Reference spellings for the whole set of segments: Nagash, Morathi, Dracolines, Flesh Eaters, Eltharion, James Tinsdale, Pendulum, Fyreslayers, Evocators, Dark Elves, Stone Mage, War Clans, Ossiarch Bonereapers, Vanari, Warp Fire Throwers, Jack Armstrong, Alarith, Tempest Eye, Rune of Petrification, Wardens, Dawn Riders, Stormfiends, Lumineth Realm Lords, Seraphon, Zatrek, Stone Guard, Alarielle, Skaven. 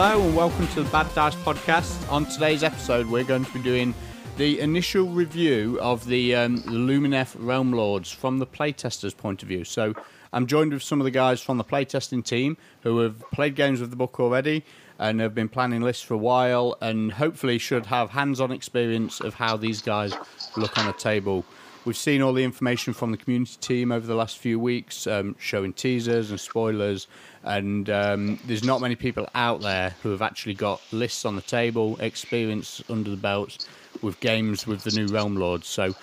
Hello and welcome to the Bad Dice Podcast. On today's episode we're going to be doing the initial review of the Lumineth Realm Lords from the playtester's point of view. So I'm joined with some of the guys from the playtesting team who have played games with the book already and have been planning lists for a while and hopefully should have hands-on experience of how these guys look on a table. We've seen all the information from the community team over the last few weeks, showing teasers and spoilers, and there's not many people out there who have actually got lists on the table, experience under the belts with games with the new Realm Lords. So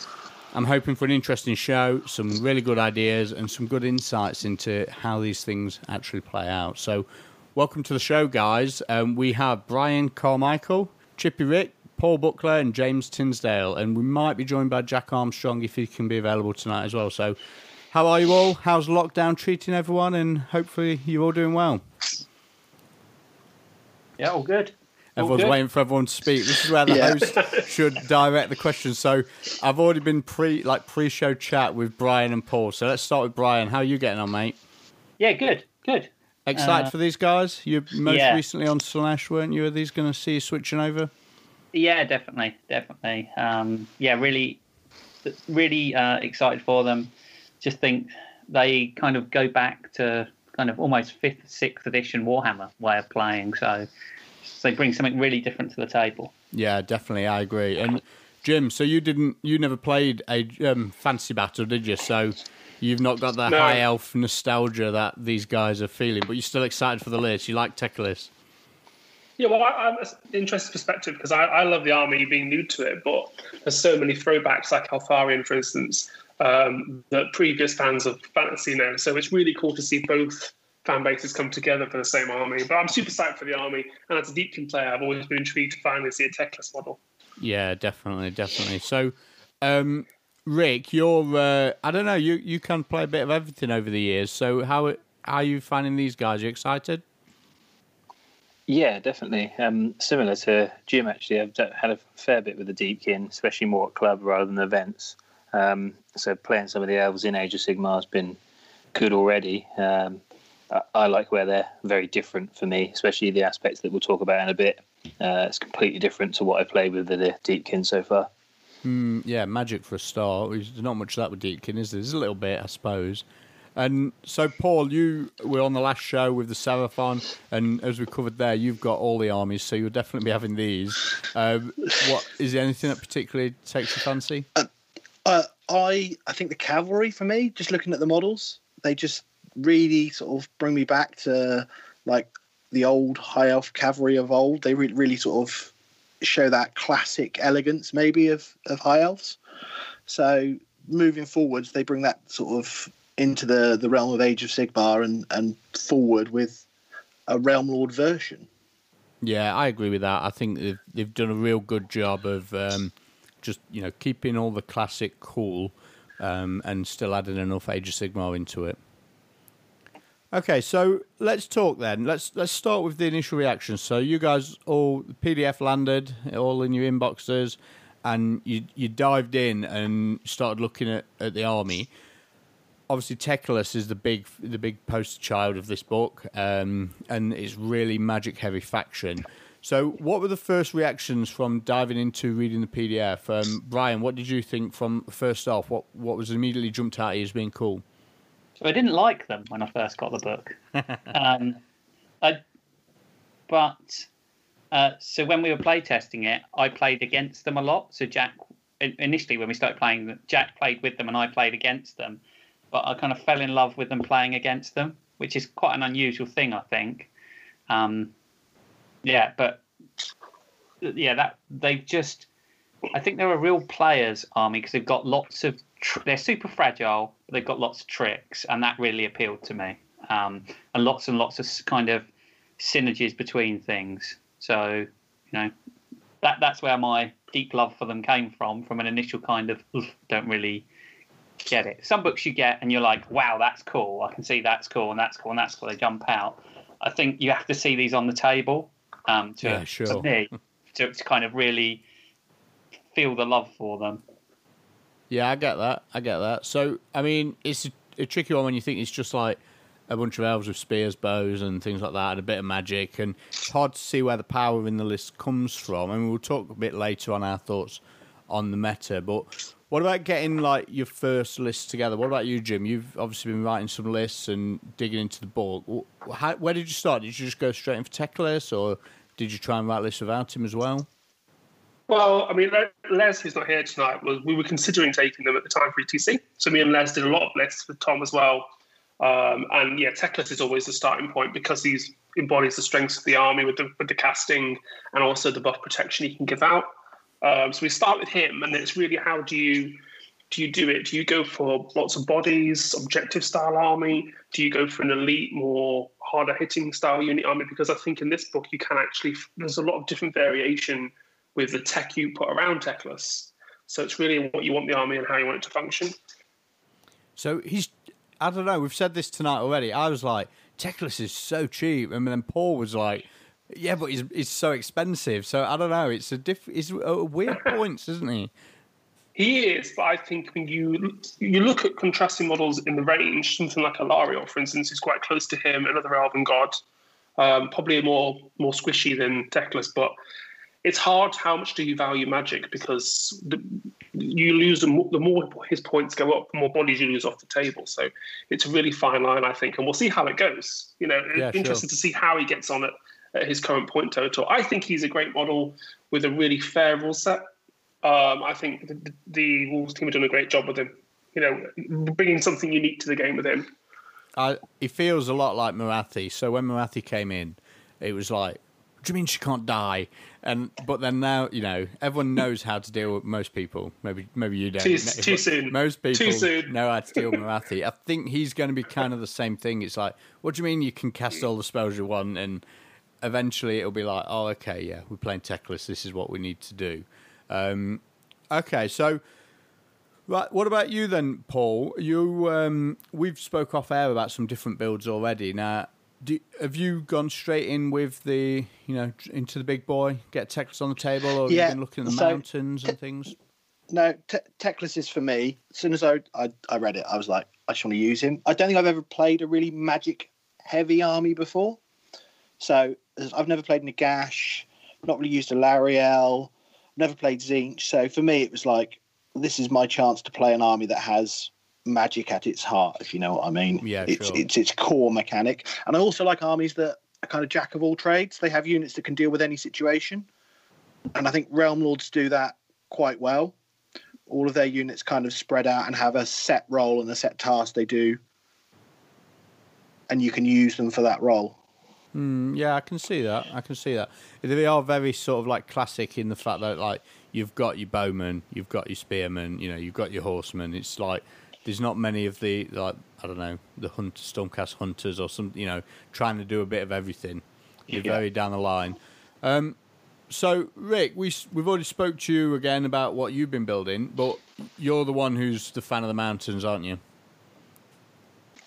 I'm hoping for an interesting show, some really good ideas and some good insights into how these things actually play out. So welcome to the show, guys. We have Brian Carmichael, Chippy Rick, Paul Buckler and James Tinsdale, and we might be joined by Jack Armstrong if he can be available tonight as well. So how are you all? How's lockdown treating everyone? And hopefully you're all doing well. Yeah, all good. Everyone's waiting for everyone to speak. This is where the host should direct the questions. So I've already been pre-show chat with Brian and Paul. So let's start with Brian. How are you getting on, mate? Yeah, good. Excited for these guys? You're most recently on Slash, weren't you? Are these going to see you switching over? Yeah, definitely. Really excited for them. Just think they kind of go back to kind of almost 5th, 6th edition Warhammer way of playing. So they bring something really different to the table. Yeah, definitely, I agree. And Jim, so you never played a Fantasy Battle, did you? So you've not got that high elf nostalgia that these guys are feeling, but you're still excited for the list. You like Teclis. Yeah, well, I'm an interesting perspective because I love the army being new to it, but there's so many throwbacks, like Eltharion, for instance, that previous fans of Fantasy know. So it's really cool to see both fan bases come together for the same army. But I'm super psyched for the army, and as a Deepkin player, I've always been intrigued to finally see a Teclis model. Yeah, definitely. So, Rick, you're, I don't know, you can play a bit of everything over the years. So how are you finding these guys? Are you excited? Yeah, definitely. Similar to Jim, actually, I've had a fair bit with the Deepkin, especially more at club rather than events. So playing some of the elves in Age of Sigmar has been good already. I like where they're very different for me, especially the aspects that we'll talk about in a bit. It's completely different to what I played with the Deepkin so far. Yeah, magic for a start. There's not much of that with Deepkin, is there? There's a little bit, I suppose. And so, Paul, you were on the last show with the Seraphon, and as we covered there, you've got all the armies, so you'll definitely be having these. Is there anything that particularly takes your fancy? I think the cavalry, for me, just looking at the models, they just really sort of bring me back to, like, the old high elf cavalry of old. They really sort of show that classic elegance, maybe, of high elves. So, moving forwards, they bring that sort of into the realm of Age of Sigmar and forward with a Realm Lord version. Yeah, I agree with that. I think they've done a real good job of just, you know, keeping all the classic cool and still adding enough Age of Sigmar into it. Okay, so let's talk then. Let's start with the initial reactions. So you guys all PDF landed, all in your inboxes, and you dived in and started looking at the army. Obviously, Teclis is the big poster child of this book, and it's really magic-heavy faction. So what were the first reactions from diving into reading the PDF? Brian, what did you think from first off? What was immediately jumped out at you as being cool? So I didn't like them when I first got the book. So when we were playtesting it, I played against them a lot. So Jack, initially when we started playing, Jack played with them and I played against them. But I kind of fell in love with them playing against them, which is quite an unusual thing, I think. I think they're a real players army because they've got lots of, they're super fragile, but they've got lots of tricks, and that really appealed to me. And lots of kind of synergies between things. So, you know, that's where my deep love for them came from an initial kind of, don't really get it. Some books you get and you're like, wow, that's cool, I can see that's cool and that's cool and that's cool, they jump out. I think you have to see these on the table to kind of really feel the love for them. Yeah, I get that. So I mean, it's a tricky one when you think it's just like a bunch of elves with spears, bows, and things like that, and a bit of magic. And it's hard to see where the power in the list comes from. And we'll talk a bit later on our thoughts on the meta. But what about getting like your first list together? What about you, Jim? You've obviously been writing some lists and digging into the book. Where did you start? Did you just go straight in for Teclis, or did you try and write lists without him as well? Well, I mean, Les, who's not here tonight, we were considering taking them at the time for ETC. So me and Les did a lot of lists with Tom as well. And yeah, Teclis is always the starting point because he embodies the strengths of the army with the casting and also the buff protection he can give out. So we start with him, and it's really how do you do it? Do you go for lots of bodies, objective-style army? Do you go for an elite, more harder-hitting style unit army? Because I think in this book you can actually, there's a lot of different variation with the tech you put around Teclis. So it's really what you want the army and how you want it to function. So he's, I don't know, we've said this tonight already. I was like, Teclis is so cheap. And then Paul was like, yeah, but he's so expensive. So I don't know. It's he's a weird points, isn't he? He is, but I think when you look at contrasting models in the range, something like Alarielle, for instance, is quite close to him, another Elven god, probably more squishy than Teclis, but it's hard. How much do you value magic? Because you lose the more his points go up, the more bodies you lose off the table. So it's a really fine line, I think, and we'll see how it goes. You know, yeah, interesting to see how he gets on at his current point total. I think he's a great model with a really fair rule set. I think the Wolves team have done a great job with him. You know, bringing something unique to the game with him. He feels a lot like Morathi. So when Morathi came in, it was like, do you mean she can't die? But then now, you know, everyone knows how to deal with most people. Maybe you don't. Too soon. Most people know how to deal with Morathi. I think he's going to be kind of the same thing. It's like, what do you mean you can cast all the spells you want? And eventually it'll be like, oh, okay, yeah, we're playing Teclis. This is what we need to do. Okay, so right, what about you then, Paul? You we've spoke off air about some different builds already. Now, have you gone straight in with the, you know, into the big boy, get Teclis on the table, or have you been looking at the mountains and things? No, Teclis is for me. As soon as I read it, I was like, I just want to use him. I don't think I've ever played a really magic-heavy army before. So I've never played Nagash, not really used Alarielle, never played Tzeentch. So for me, it was like, this is my chance to play an army that has magic at its heart, if you know what I mean. Yeah, it's sure. It's its core mechanic, and I also like armies that are kind of jack of all trades. They have units that can deal with any situation, and I think Realm Lords do that quite well. All of their units kind of spread out and have a set role and a set task they do, and you can use them for that role. Yeah, I can see that. They are very sort of like classic in the fact that, like, you've got your bowman, you've got your spearman, you know, you've got your horseman. It's like there's not many of the, like, I don't know, the Stormcast Hunters or some, you know, trying to do a bit of everything. You're very down the line. So, Rick, we've already spoke to you again about what you've been building, but you're the one who's the fan of the mountains, aren't you?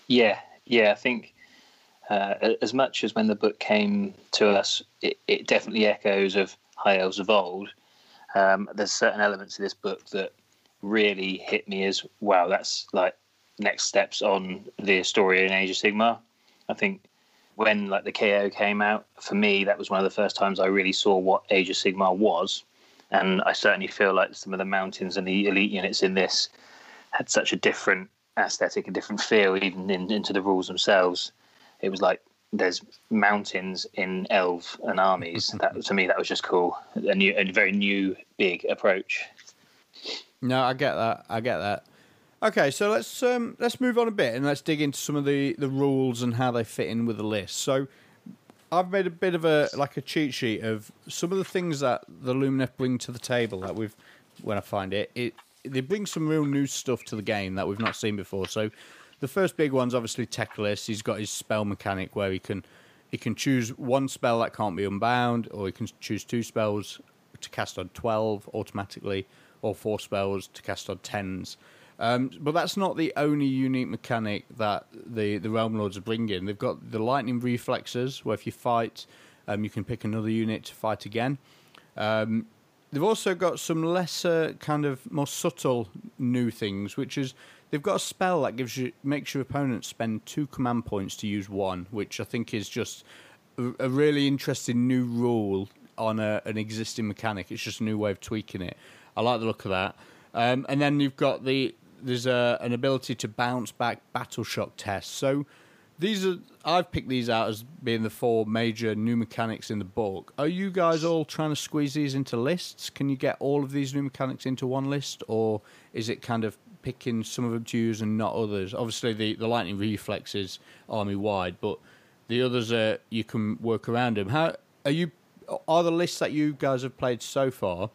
Yeah. I think as much as when the book came to us, it definitely echoes of High Elves of old. There's certain elements of this book that really hit me as, wow, that's like next steps on the story in Age of Sigmar. I think when like the KO came out, for me, that was one of the first times I really saw what Age of Sigmar was. And I certainly feel like some of the mountains and the elite units in this had such a different aesthetic, a different feel, even into the rules themselves. It was like there's mountains in elf and armies. That, to me, that was just cool. A very new, big approach. No, I get that. Okay, so let's move on a bit and let's dig into some of the rules and how they fit in with the list. So I've made a bit of a cheat sheet of some of the things that the Lumineth bring to the table that we've, when I find it, they bring some real new stuff to the game that we've not seen before. So the first big one's obviously Teclis. He's got his spell mechanic where he can choose one spell that can't be unbound, or he can choose two spells to cast on 12 automatically, or four spells to cast on 10s. But that's not the only unique mechanic that the Realm Lords are bringing. They've got the lightning reflexes, where if you fight, you can pick another unit to fight again. They've also got some lesser, kind of more subtle new things, which is they've got a spell that makes your opponent spend 2 command points to use 1, which I think is just a really interesting new rule on an existing mechanic. It's just a new way of tweaking it. I like the look of that. And then you've got there's an ability to bounce back battle shock tests. So I've picked these out as being the 4 major new mechanics in the book. Are you guys all trying to squeeze these into lists? Can you get all of these new mechanics into one list, or is it kind of picking some of them to use and not others? Obviously, the lightning reflex is army-wide, but the others are, you can work around them. Are the lists that you guys have played so far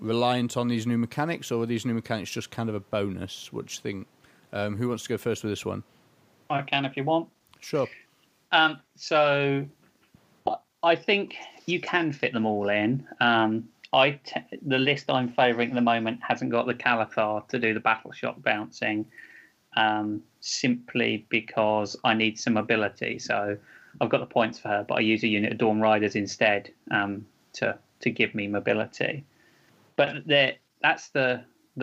reliant on these new mechanics, or are these new mechanics just kind of a bonus? What do you think? Who wants to go first with this one? I can if you want. Sure. So I think you can fit them all in. The list I'm favouring at the moment hasn't got the Cathallar to do the battle shock bouncing, simply because I need some ability. So I've got the points for her, but I use a unit of Dawn Riders instead to give me mobility. But that's the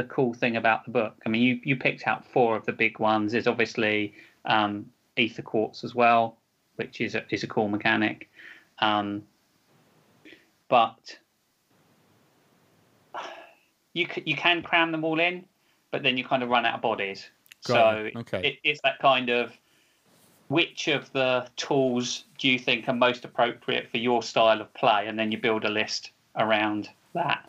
cool thing about the book. I mean, you picked out 4 of the big ones. There's obviously Aether Quartz as well, which is a cool mechanic. But you can cram them all in, but then you kind of run out of bodies. Got it. Okay. It's that kind of, which of the tools do you think are most appropriate for your style of play? And then you build a list around that.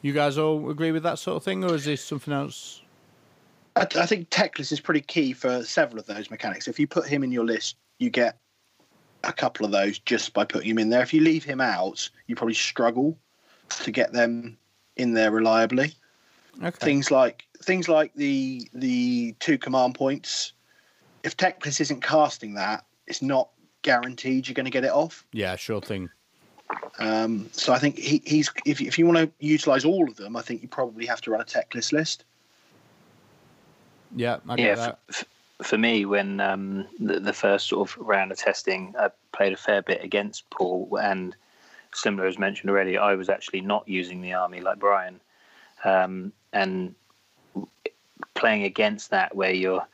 You guys all agree with that sort of thing, or is this something else? I think Teclis is pretty key for several of those mechanics. If you put him in your list, you get a couple of those just by putting him in there. If you leave him out, you probably struggle to get them in there reliably. Okay. Things like the 2 command points. If Teclis isn't casting that, it's not guaranteed you're going to get it off. Yeah, sure thing. So I think he's if you want to utilise all of them, I think you probably have to run a Teclis list. Yeah, I get that. For me, when the first sort of round of testing, I played a fair bit against Paul, and similar as mentioned already, I was actually not using the army like Brian, and playing against that where you're.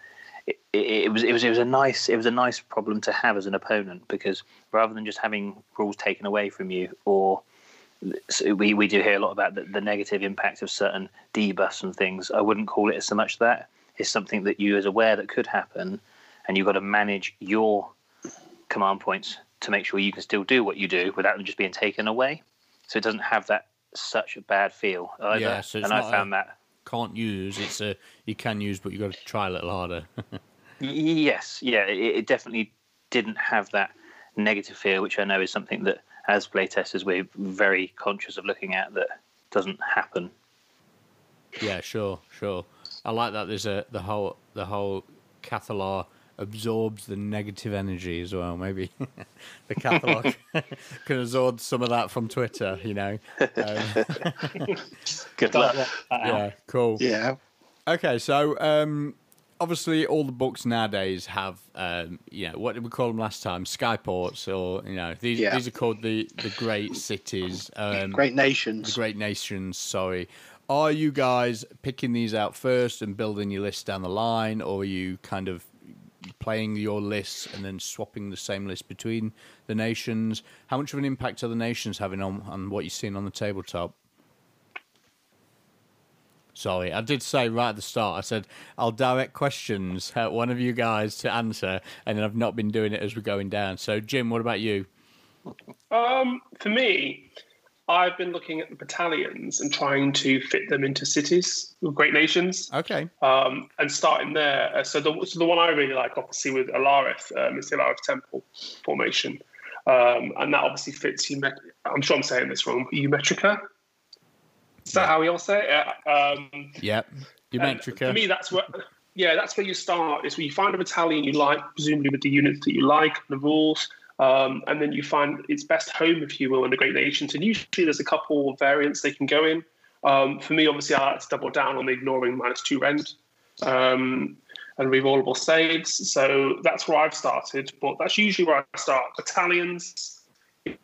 It was a nice problem to have as an opponent, because rather than just having rules taken away from you, or so we do hear a lot about the negative impact of certain debuffs and things. I wouldn't call it so much that. It's something that you is aware that could happen, and you've got to manage your command points to make sure you can still do what you do without them just being taken away. So it doesn't have that such a bad feel either. Yeah, so and I found that. Can't use, it's a you can use, but you've got to try a little harder. Yes, yeah, it definitely didn't have that negative feel, which I know is something that as playtesters we're very conscious of looking at, that doesn't happen. Yeah, sure. I like that there's the whole Cathallar absorbs the negative energy as well. Maybe the catalog can absorb some of that from Twitter, you know. Good luck. Yeah, cool. Yeah. Okay, so obviously all the books nowadays have, what did we call them last time? Skyports, or, these are called the great cities. Great nations. The great nations, sorry. Are you guys picking these out first and building your list down the line, or are you kind of playing your lists and then swapping the same list between the nations? How much of an impact are the nations having on what you're seeing on the tabletop? Sorry, I did say right at the start, I said I'll direct questions at one of you guys to answer, and then I've not been doing it as we're going down. So, Jim, what about you? For me, I've been looking at the battalions and trying to fit them into cities with great nations. Okay. And starting there. So the one I really like, obviously, with Alarith, is the Alarith Temple formation. And that obviously fits, I'm sure I'm saying this wrong, Ymetrica. Is that how we all say it? Yeah, Ymetrica. For me, that's where you start. It's where you find a battalion you like, presumably with the units that you like, the rules. And then you find its best home, if you will, in the great nations. And usually there's a couple of variants they can go in. For me, obviously, I like to double down on the ignoring -2 rend and rerollable saves. So that's where I've started. But that's usually where I start. Battalions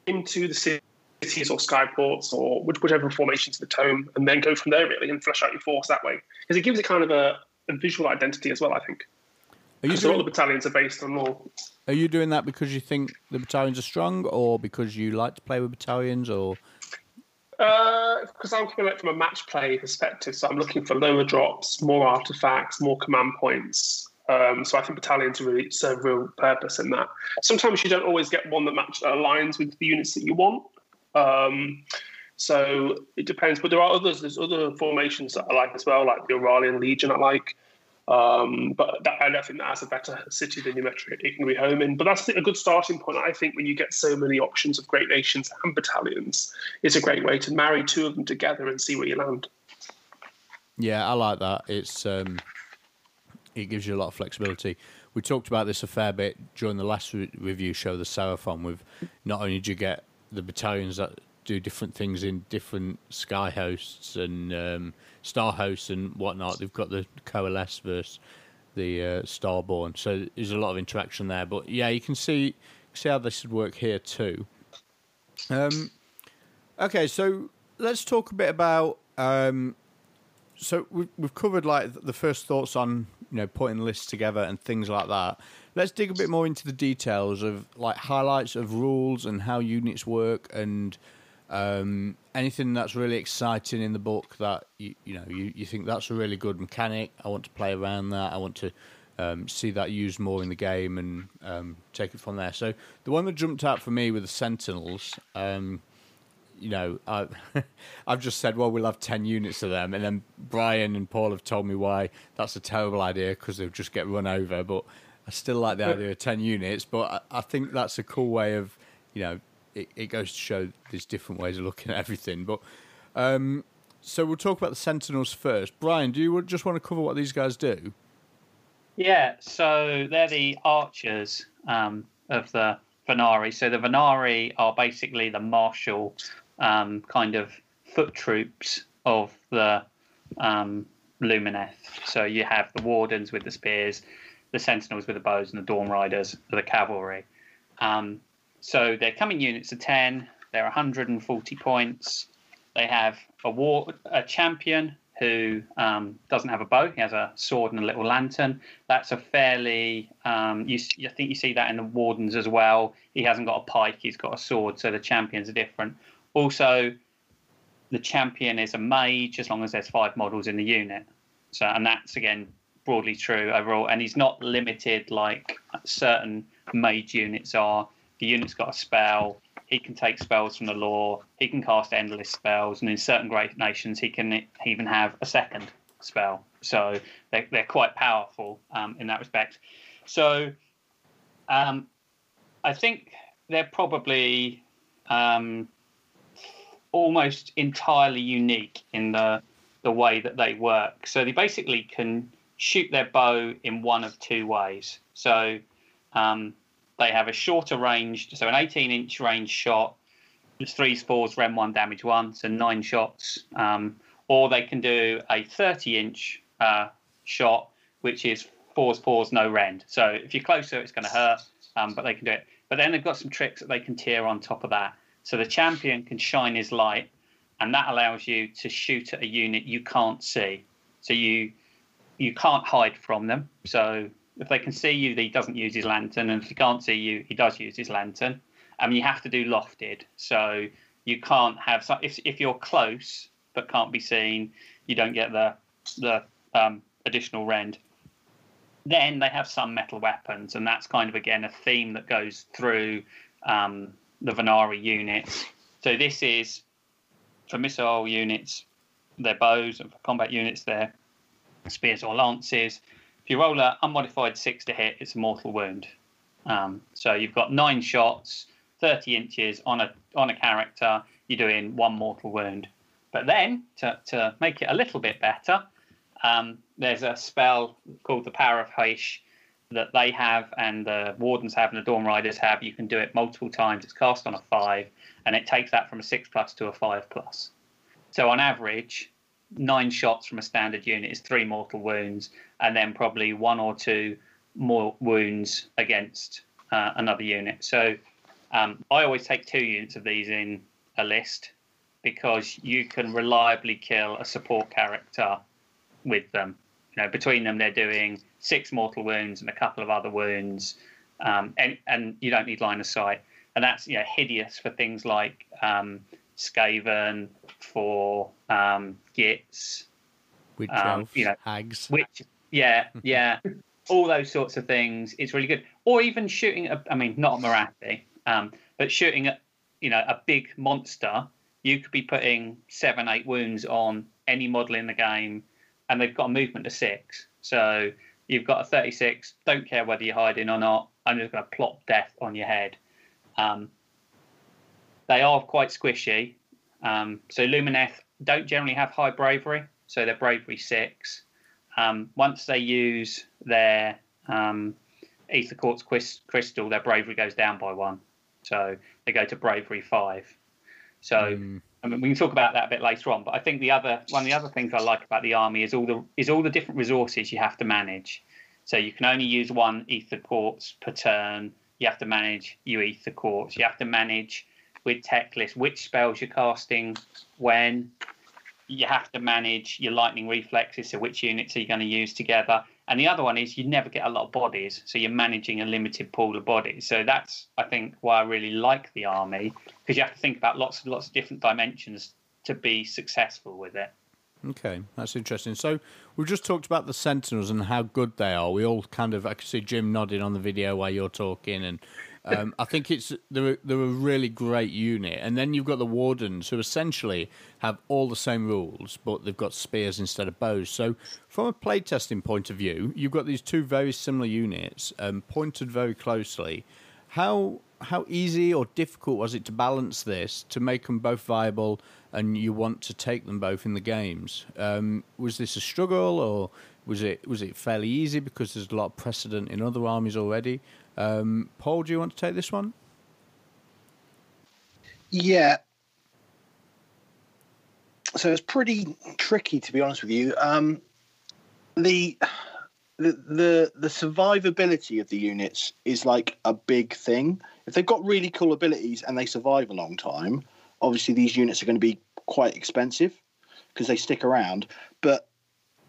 into the cities or skyports or whichever formations of the tome, and then go from there really and flesh out your force that way, because it gives it kind of a visual identity as well, I think. Because all the battalions are based on all. Are you doing that because you think the battalions are strong, or because you like to play with battalions, or...? Because I'm coming from a match play perspective, so I'm looking for lower drops, more artifacts, more command points. So I think battalions really serve a real purpose in that. Sometimes you don't always get one that aligns with the units that you want. So it depends. But there are others. There's other formations that I like as well, like the Aurelian Legion I like. I think that has a better city than Ymetrica it can be home in. But that's a good starting point, I think, when you get so many options of great nations and battalions. It's a great way to marry two of them together and see where you land. Yeah, I like that. It's it gives you a lot of flexibility. We talked about this a fair bit during the last review show, the Seraphon. With not only do you get the battalions that do different things in different sky hosts and star hosts and whatnot, they've got the Coalesce versus the Starborn, so there's a lot of interaction there. But yeah, you can see how this would work here too. Okay, so let's talk a bit about so we've covered like the first thoughts on, you know, putting lists together and things like that. Let's dig a bit more into the details of like highlights of rules and how units work, and anything that's really exciting in the book that you think that's a really good mechanic. I want to play around that. I want to see that used more in the game, and take it from there. So the one that jumped out for me with the Sentinels, I've just said, well, we'll have 10 units of them, and then Brian and Paul have told me why that's a terrible idea because they'll just get run over. But I still like the idea of 10 units. But I think that's a cool way of, you know. It goes to show there's different ways of looking at everything. But so we'll talk about the Sentinels first. Brian, do you just want to cover what these guys do? Yeah, so they're the archers of the Vanari. So the Vanari are basically the martial kind of foot troops of the Lumineth. So you have the Wardens with the spears, the Sentinels with the bows, and the Dawn Riders with the cavalry. So they're coming units of 10. They're 140 points. They have a champion who doesn't have a bow. He has a sword and a little lantern. That's a fairly... I think you see that in the Wardens as well. He hasn't got a pike. He's got a sword, so the champions are different. Also, the champion is a mage as long as there's 5 models in the unit. So, and that's, again, broadly true overall. And he's not limited like certain mage units are. The unit's got a spell. He can take spells from the lore. He can cast endless spells. And in certain great nations, he can even have a second spell. So they're quite powerful in that respect. So I think they're probably almost entirely unique in the way that they work. So they basically can shoot their bow in one of two ways. So... they have a shorter range, so an 18-inch range shot. It's 3s, 4s, rend 1, damage 1, so 9 shots. Or they can do a 30-inch shot, which is 4s, 4s, no rend. So if you're closer, it's going to hurt, but they can do it. But then they've got some tricks that they can tier on top of that. So the champion can shine his light, and that allows you to shoot at a unit you can't see. So you can't hide from them. So... if they can see you, he doesn't use his lantern. And if he can't see you, he does use his lantern. And you have to do lofted. So you can't have... If you're close but can't be seen, you don't get the additional rend. Then they have some metal weapons. And that's kind of, again, a theme that goes through the Vanari units. So this is, for missile units, their bows. And for combat units, their spears or lances. You roll an unmodified 6 to hit, it's a mortal wound. So you've got 9 shots, 30 inches on a character, you're doing 1 mortal wound. But then, to make it a little bit better, there's a spell called the Power of Hysh that they have, and the Wardens have, and the Dawn Riders have. You can do it multiple times. It's cast on a 5, and it takes that from a 6+ to a 5+. So on average... 9 shots from a standard unit is 3 mortal wounds, and then probably 1 or 2 more wounds against another unit. So I always take 2 units of these in a list because you can reliably kill a support character with them. You know, between them, they're doing 6 mortal wounds and a couple of other wounds, and you don't need line of sight. And that's, you know, hideous for things like Skaven, for Gitz, witch elf, you know, hags. Which, yeah, yeah, all those sorts of things. It's really good. Or even shooting, I mean, not Morathi, but shooting at, you know, a big monster. You could be putting 7, 8 wounds on any model in the game, and they've got a movement to 6. So you've got a 36. Don't care whether you're hiding or not. I'm just going to plop death on your head. They are quite squishy. So Lumineth don't generally have high bravery, so they're bravery 6. Once they use their Aether Quartz crystal, their bravery goes down by 1. So they go to bravery 5. So I mean, we can talk about that a bit later on. But I think the other one of the other things I like about the army is all the different resources you have to manage. So you can only use 1 Aether Quartz per turn. You have to manage your Aether Quartz. You have to manage with Teclis which spells you're casting when. You have to manage your lightning reflexes, so which units are you going to use together. And the other one is you never get a lot of bodies, so you're managing a limited pool of bodies. So that's, I think, why I really like the army, because you have to think about lots and lots of different dimensions to be successful with it. Okay, that's interesting. So we've just talked about the Sentinels and how good they are. We all kind of, I can see Jim nodding on the video while you're talking, and I think they're a really great unit. And then you've got the Wardens, who essentially have all the same rules, but they've got spears instead of bows. So from a playtesting point of view, you've got these two very similar units pointed very closely. How easy or difficult was it to balance this, to make them both viable and you want to take them both in the games? Was this a struggle, or was it fairly easy because there's a lot of precedent in other armies already? Paul, do you want to take this one? Yeah. So it's pretty tricky, to be honest with you. The survivability of the units is like a big thing. If they've got really cool abilities and they survive a long time, obviously these units are going to be quite expensive because they stick around. But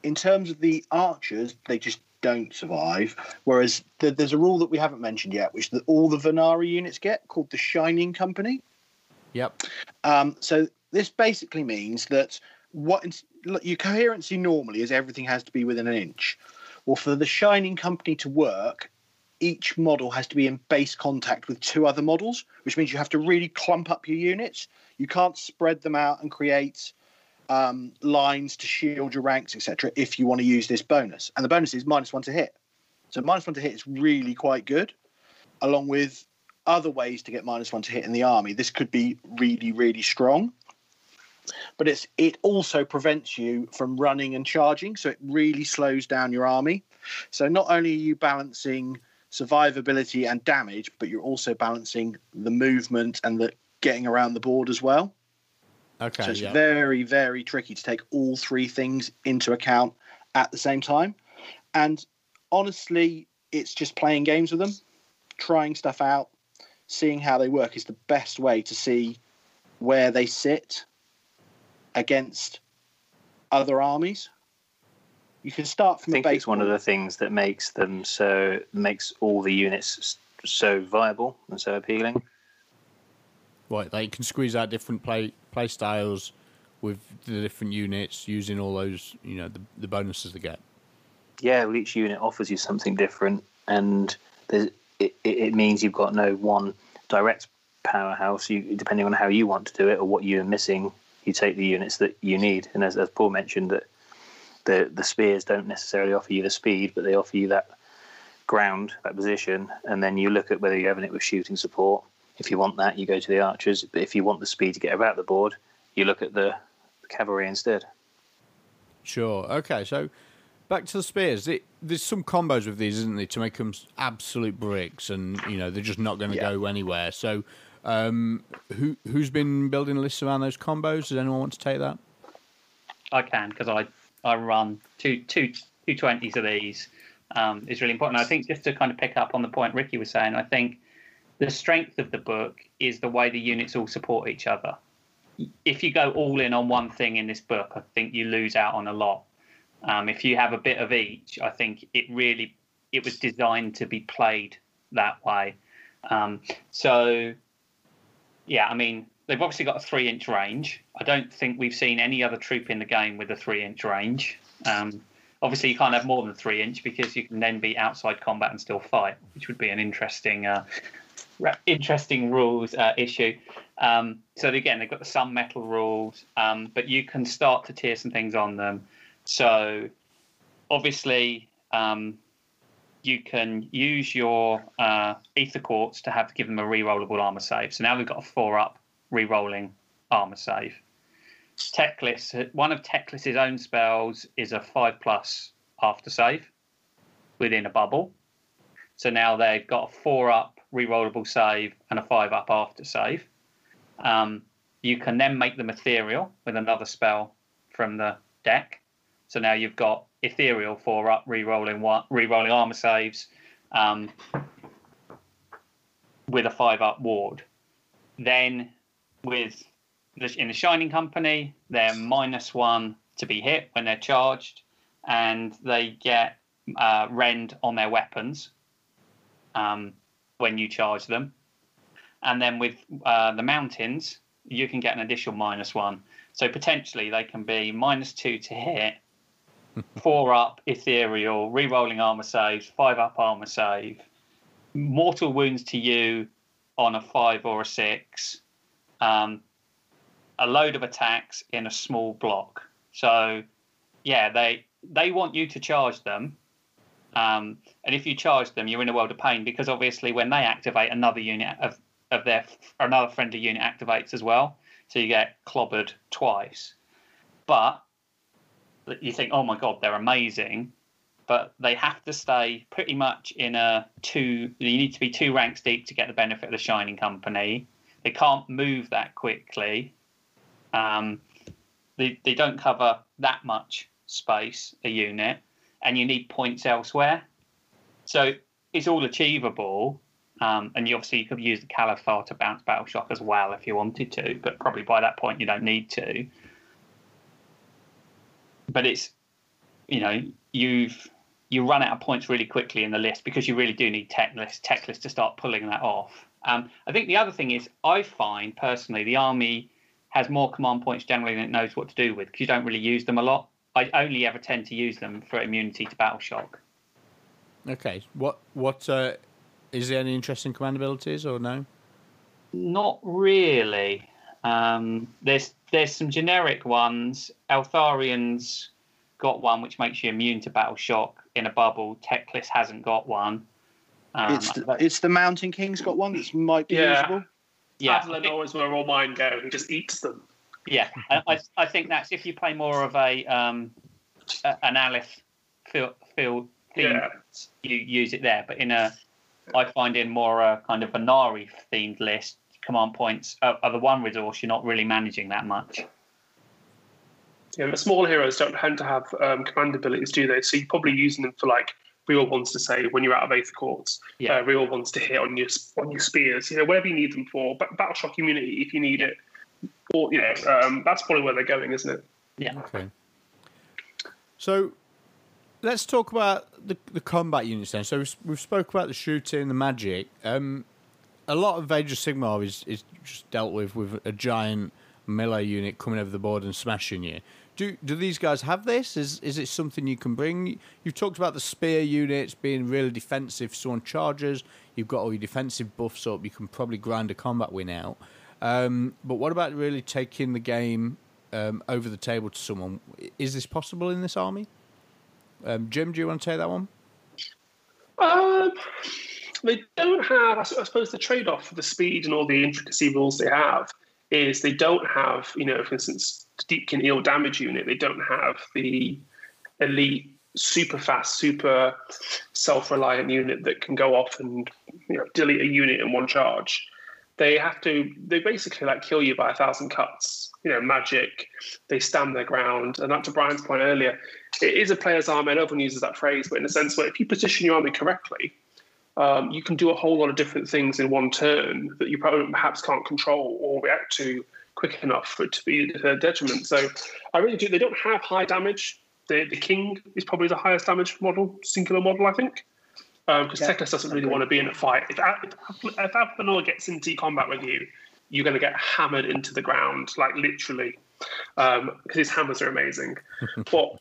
in terms of the archers, they just don't survive. Whereas there's a rule that we haven't mentioned yet, which all the Vanari units get, called the Shining Company. Yep. So this basically means that your coherency normally is everything has to be within an inch. Well, for the Shining Company to work, each model has to be in base contact with 2 other models, which means you have to really clump up your units. You can't spread them out and create lines to shield your ranks, etc., if you want to use this bonus. And the bonus is -1 to hit. So -1 to hit is really quite good, along with other ways to get -1 to hit in the army. This could be really, really strong. But it also prevents you from running and charging, so it really slows down your army. So not only are you balancing survivability and damage, but you're also balancing the movement and the getting around the board as well. Okay, so it's very, very tricky to take all 3 things into account at the same time. And honestly, it's just playing games with them, trying stuff out, seeing how they work is the best way to see where they sit against other armies. You can start from the base. I think it's one of the things that makes all the units so viable and so appealing. Right, they can squeeze out different play styles with the different units using all those, you know, the bonuses they get. Yeah, well, each unit offers you something different, and it means you've got no one direct powerhouse. Depending on how you want to do it or what you're missing, you take the units that you need. And as Paul mentioned, that the spears don't necessarily offer you the speed, but they offer you that ground, that position, and then you look at whether you're having it with shooting support. If you want that, you go to the archers. But if you want the speed to get about the board, you look at the cavalry instead. Sure. Okay, so back to the spears. There's some combos with these, isn't there, to make them absolute bricks, and, you know, they're just not going to go anywhere. So who's been building a list around those combos? Does anyone want to take that? I can, because I run two 20s of these. It's really important. I think just to kind of pick up on the point Ricky was saying, I think the strength of the book is the way the units all support each other. if you go all in on one thing in this book, I think you lose out on a lot. If you have a bit of each, I think it was designed to be played that way. So, yeah, I mean, they've obviously got a 3-inch range. I don't think we've seen any other troop in the game with a 3-inch range. Obviously, you can't have more than 3-inch because you can then be outside combat and still fight, which would be an interesting rules issue. So, again, they've got the Sun Metal rules, but you can start to tier some things on them. So, obviously, you can use your Aether Quartz to give them a rerollable armor save. So now we've got a 4-up rerolling armor save. Teclis, one of Teclis's own spells is a 5+ after save within a bubble. So now they've got a 4-up rerollable save and a 5-up after save. You can then make them ethereal with another spell from the deck. So now you've got ethereal 4-up rerolling armor saves with a 5-up ward. Then in the Shining Company, they're -1 to be hit when they're charged, and they get rend on their weapons when you charge them. And then with the Mountains, you can get an additional -1. So potentially they can be -2 to hit, 4-up ethereal, rerolling armor saves, 5-up armor save, mortal wounds to you on a 5 or a 6, a load of attacks in a small block. So, yeah, they want you to charge them. And if you charge them, you're in a world of pain, because obviously when they activate, another unit of their another friendly unit activates as well. So you get clobbered twice. But you think, oh my god, they're amazing. But they have to stay pretty much in you need to be 2 ranks deep to get the benefit of the Shining Company. They can't move that quickly. They don't cover that much space a unit, and you need points elsewhere. So it's all achievable. And you could use the Cathallar to bounce Battle Shock as well if you wanted to, but probably by that point you don't need to. But it's, you run out of points really quickly in the list, because you really do need Teclis to start pulling that off. I think the other thing is, I find personally the army has more command points generally than it knows what to do with, because you don't really use them a lot. I only ever tend to use them for immunity to Battle Shock. Okay. What is there any interesting command abilities or no? Not really. There's some generic ones. Eltharion's got one which makes you immune to Battle Shock in a bubble. Teclis hasn't got one. It's the Mountain King's got one that might be usable. Yeah, Avalenor is where all mine go. He just eats them. Yeah, I think that's if you play more of an Alarith field theme, you use it there. But I find in more a kind of Vanari themed list, command points are the one resource you're not really managing that much. Yeah, the small heroes don't tend to have command abilities, do they? So you're probably using them for like real ones to save when you're out of Aether Quartz, real ones to hit on your spears, wherever you need them for. But Battle Shock immunity if you need it, or that's probably where they're going, isn't it? Yeah. Okay. So let's talk about the combat units then. So we've spoke about the shooting, the magic. A lot of Age of Sigmar is just dealt with a giant melee unit coming over the board and smashing you. Do these guys have this? Is it something you can bring? You've talked about the spear units being really defensive. Someone charges, you've got all your defensive buffs up. You can probably grind a combat win out. But what about really taking the game over the table to someone? Is this possible in this army? Jim, do you want to take that one? They don't have, I suppose, the trade-off for the speed and all the intricacy rules they have is they don't have, for instance, Deepkin eel damage unit. They don't have the elite, super fast, super self-reliant unit that can go off and delete a unit in one charge. They have to. They basically kill you by 1,000 cuts. Magic. They stand their ground, and to Brian's point earlier, it is a player's army. And everyone uses that phrase, but in a sense, where if you position your army correctly, you can do a whole lot of different things in one turn that you probably perhaps can't control or react to quick enough for it to be her detriment. So I really do. They don't have high damage. The king is probably the highest damage model, singular model, I think. Because Teclis doesn't really want to be in a fight. If Avalenor gets into combat with you, you're going to get hammered into the ground, like literally, because his hammers are amazing. But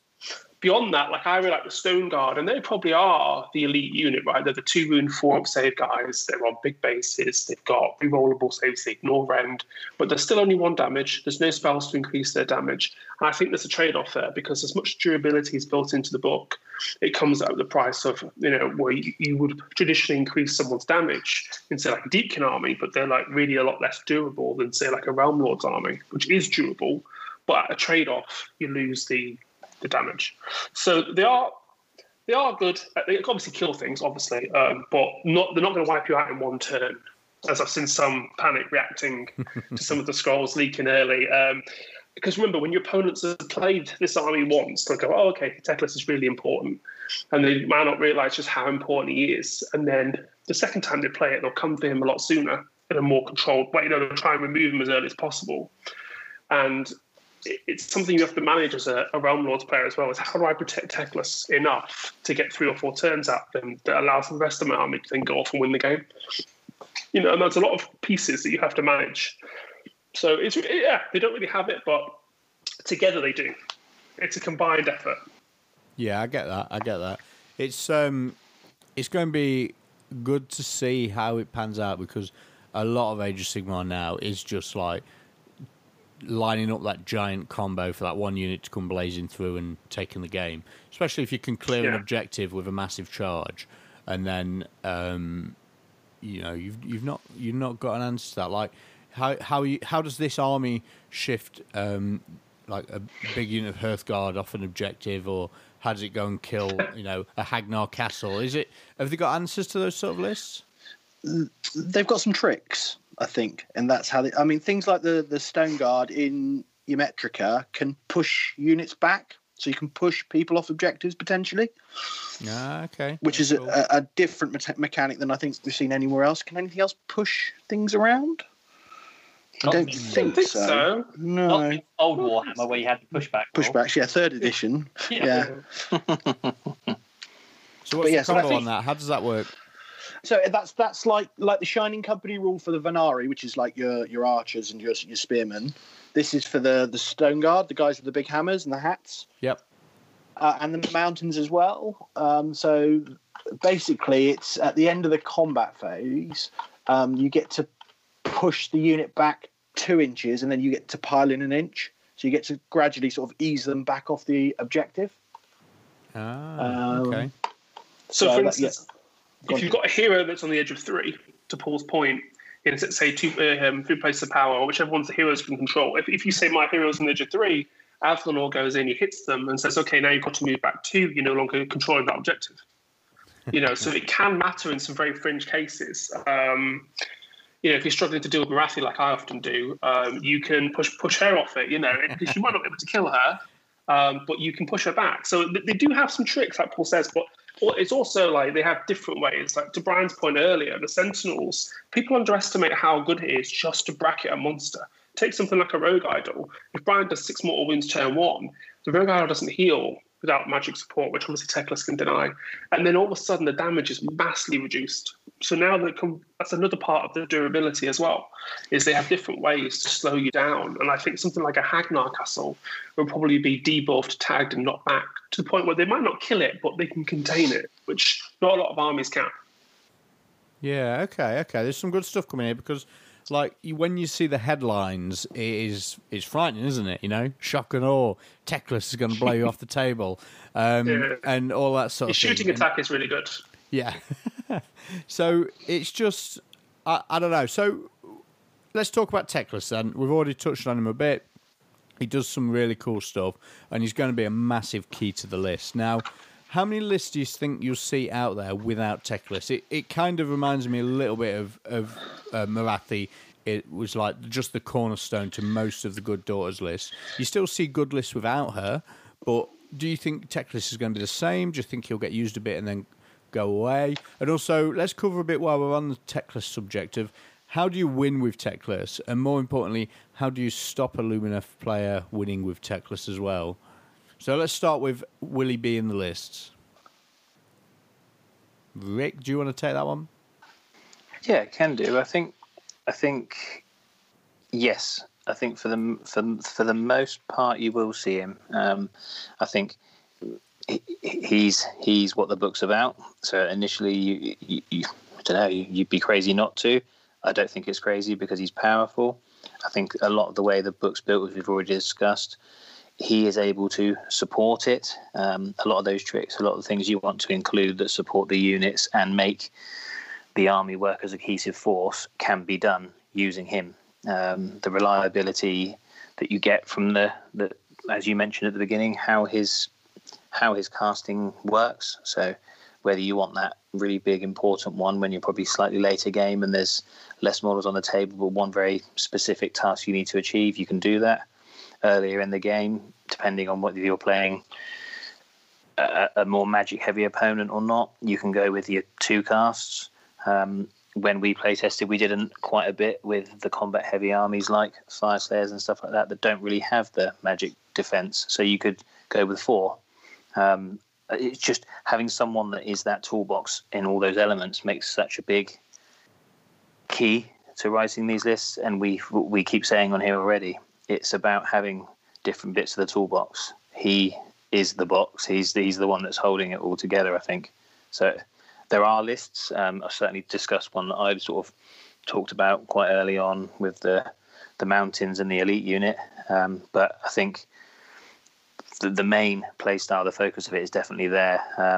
beyond that, like I really like the Stone Guard, and they probably are the elite unit, right? They're the 2-wound, 4-up save guys. They're on big bases. They've got rerollable saves they ignore end, but they're still only 1 damage. There's no spells to increase their damage. And I think there's a trade-off there because as much durability is built into the book, it comes at the price of, you know, where you would traditionally increase someone's damage in, say, like a Deepkin army, but they're like really a lot less durable than, say, like a Realm Lords army, which is durable, but at a trade-off, you lose the damage. So they are good. They obviously kill things, obviously, but they're not going to wipe you out in one turn, as I've seen some panic reacting to some of the scrolls leaking early. Because remember, when your opponents have played this army once, they'll go, oh, okay, Teclis is really important. And they might not realise just how important he is. And then the second time they play it, they'll come for him a lot sooner in a more controlled way. You know, they'll try and remove him as early as possible. And it's something you have to manage as a Realm Lords player as well, is how do I protect Teclis enough to get 3 or 4 turns at them that allows the rest of my army to then go off and win the game? You know, and there's a lot of pieces that you have to manage. So, they don't really have it, but together they do. It's a combined effort. Yeah, I get that. It's going to be good to see how it pans out because a lot of Age of Sigmar now is just like lining up that giant combo for that one unit to come blazing through and taking the game, especially if you can clear an objective with a massive charge, and then you know you've not got an answer to that. Like how does this army shift like a big unit of Hearthguard off an objective, or how does it go and kill a Hagnar castle? Have they got answers to those sort of lists? They've got some tricks, I think, and that's how they... I mean, things like the Stone Guard in Ymetrica can push units back, so you can push people off objectives, potentially. Ah, okay. Which that's is cool. a different mechanic than I think we've seen anywhere else. Can anything else push things around? I don't think so. No. Not in old Warhammer, where you had to push back. Pushbacks, yeah, 3rd edition. Yeah. So what's the combo on that? How does that work? So that's like the Shining Company rule for the Vanari, which is like your archers and your spearmen. This is for the Stone Guard, the guys with the big hammers and the hats. Yep. And the mountains as well. So basically, it's at the end of the combat phase, you get to push the unit back 2 inches, and then you get to pile in 1 inch. So you get to gradually sort of ease them back off the objective. Ah, okay. So for instance... If you've got a hero that's on the edge of 3, to Paul's point, in, say, 2 places of power, or whichever ones the heroes can control, if you say my hero's on the edge of 3, Avalenor goes in, he hits them, and says, okay, now you've got to move back 2, you're no longer controlling that objective. You know, so it can matter in some very fringe cases. You know, if you're struggling to deal with Morathi, like I often do, you can push her off it, you know, because you might not be able to kill her, but you can push her back. So they do have some tricks, like Paul says, but... Well, it's also like they have different ways. Like to Brian's point earlier, the Sentinels, people underestimate how good it is just to bracket a monster. Take something like a Rogue Idol. If Brian does 6 mortal wounds turn 1, the Rogue Idol doesn't heal without magic support, which obviously Teclis can deny. And then all of a sudden the damage is massively reduced. So now that's another part of the durability as well, is they have different ways to slow you down. And I think something like a Hagnar castle will probably be debuffed, tagged and knocked back to the point where they might not kill it, but they can contain it, which not a lot of armies can. Yeah, okay. There's some good stuff coming here because... Like when you see the headlines, it's frightening, isn't it? You know, shock and awe. Teclis is going to blow you off the table, and all that sort of thing. His shooting attack is really good. Yeah. So it's just, I don't know. So let's talk about Teclis then. We've already touched on him a bit. He does some really cool stuff, and he's going to be a massive key to the list. Now, how many lists do you think you'll see out there without Teclis? It kind of reminds me a little bit of Morathi. It was like just the cornerstone to most of the Good Daughters list. You still see good lists without her, but do you think Teclis is going to be the same? Do you think he'll get used a bit and then go away? And also, let's cover a bit while we're on the Teclis subject of How do you win with Teclis? And more importantly, how do you stop a Lumineth player winning with Teclis as well? So let's start with, will he be in the lists? Rick, do you want to take that one? Yeah, can do. I think yes. I think for the most part, you will see him. I think he's what the book's about. So initially, you I don't know, you'd be crazy not to. I don't think it's crazy because he's powerful. I think a lot of the way the book's built, which we've already discussed, he is able to support it. A lot of those tricks, a lot of the things you want to include that support the units and make the army work as a cohesive force can be done using him. The reliability that you get from the as you mentioned at the beginning, how his casting works. So whether you want that really big, important one when you're probably slightly later game and there's less models on the table, but one very specific task you need to achieve, you can do that earlier in the game, depending on whether you're playing a more magic-heavy opponent or not. You can go with your two casts. When we play tested, we didn't quite a bit with the combat-heavy armies like Fire Slayers and stuff like that that don't really have the magic defense. So you could go with four. It's just having someone that is that toolbox in all those elements makes such a big key to writing these lists. And we keep saying on here already, it's about having different bits of the toolbox. He is the box. He's the one that's holding it all together, I think. So there are lists. I've certainly discussed one that I've sort of talked about quite early on with the Mountains and the Elite unit. But I think the main play style, the focus of it is definitely there. I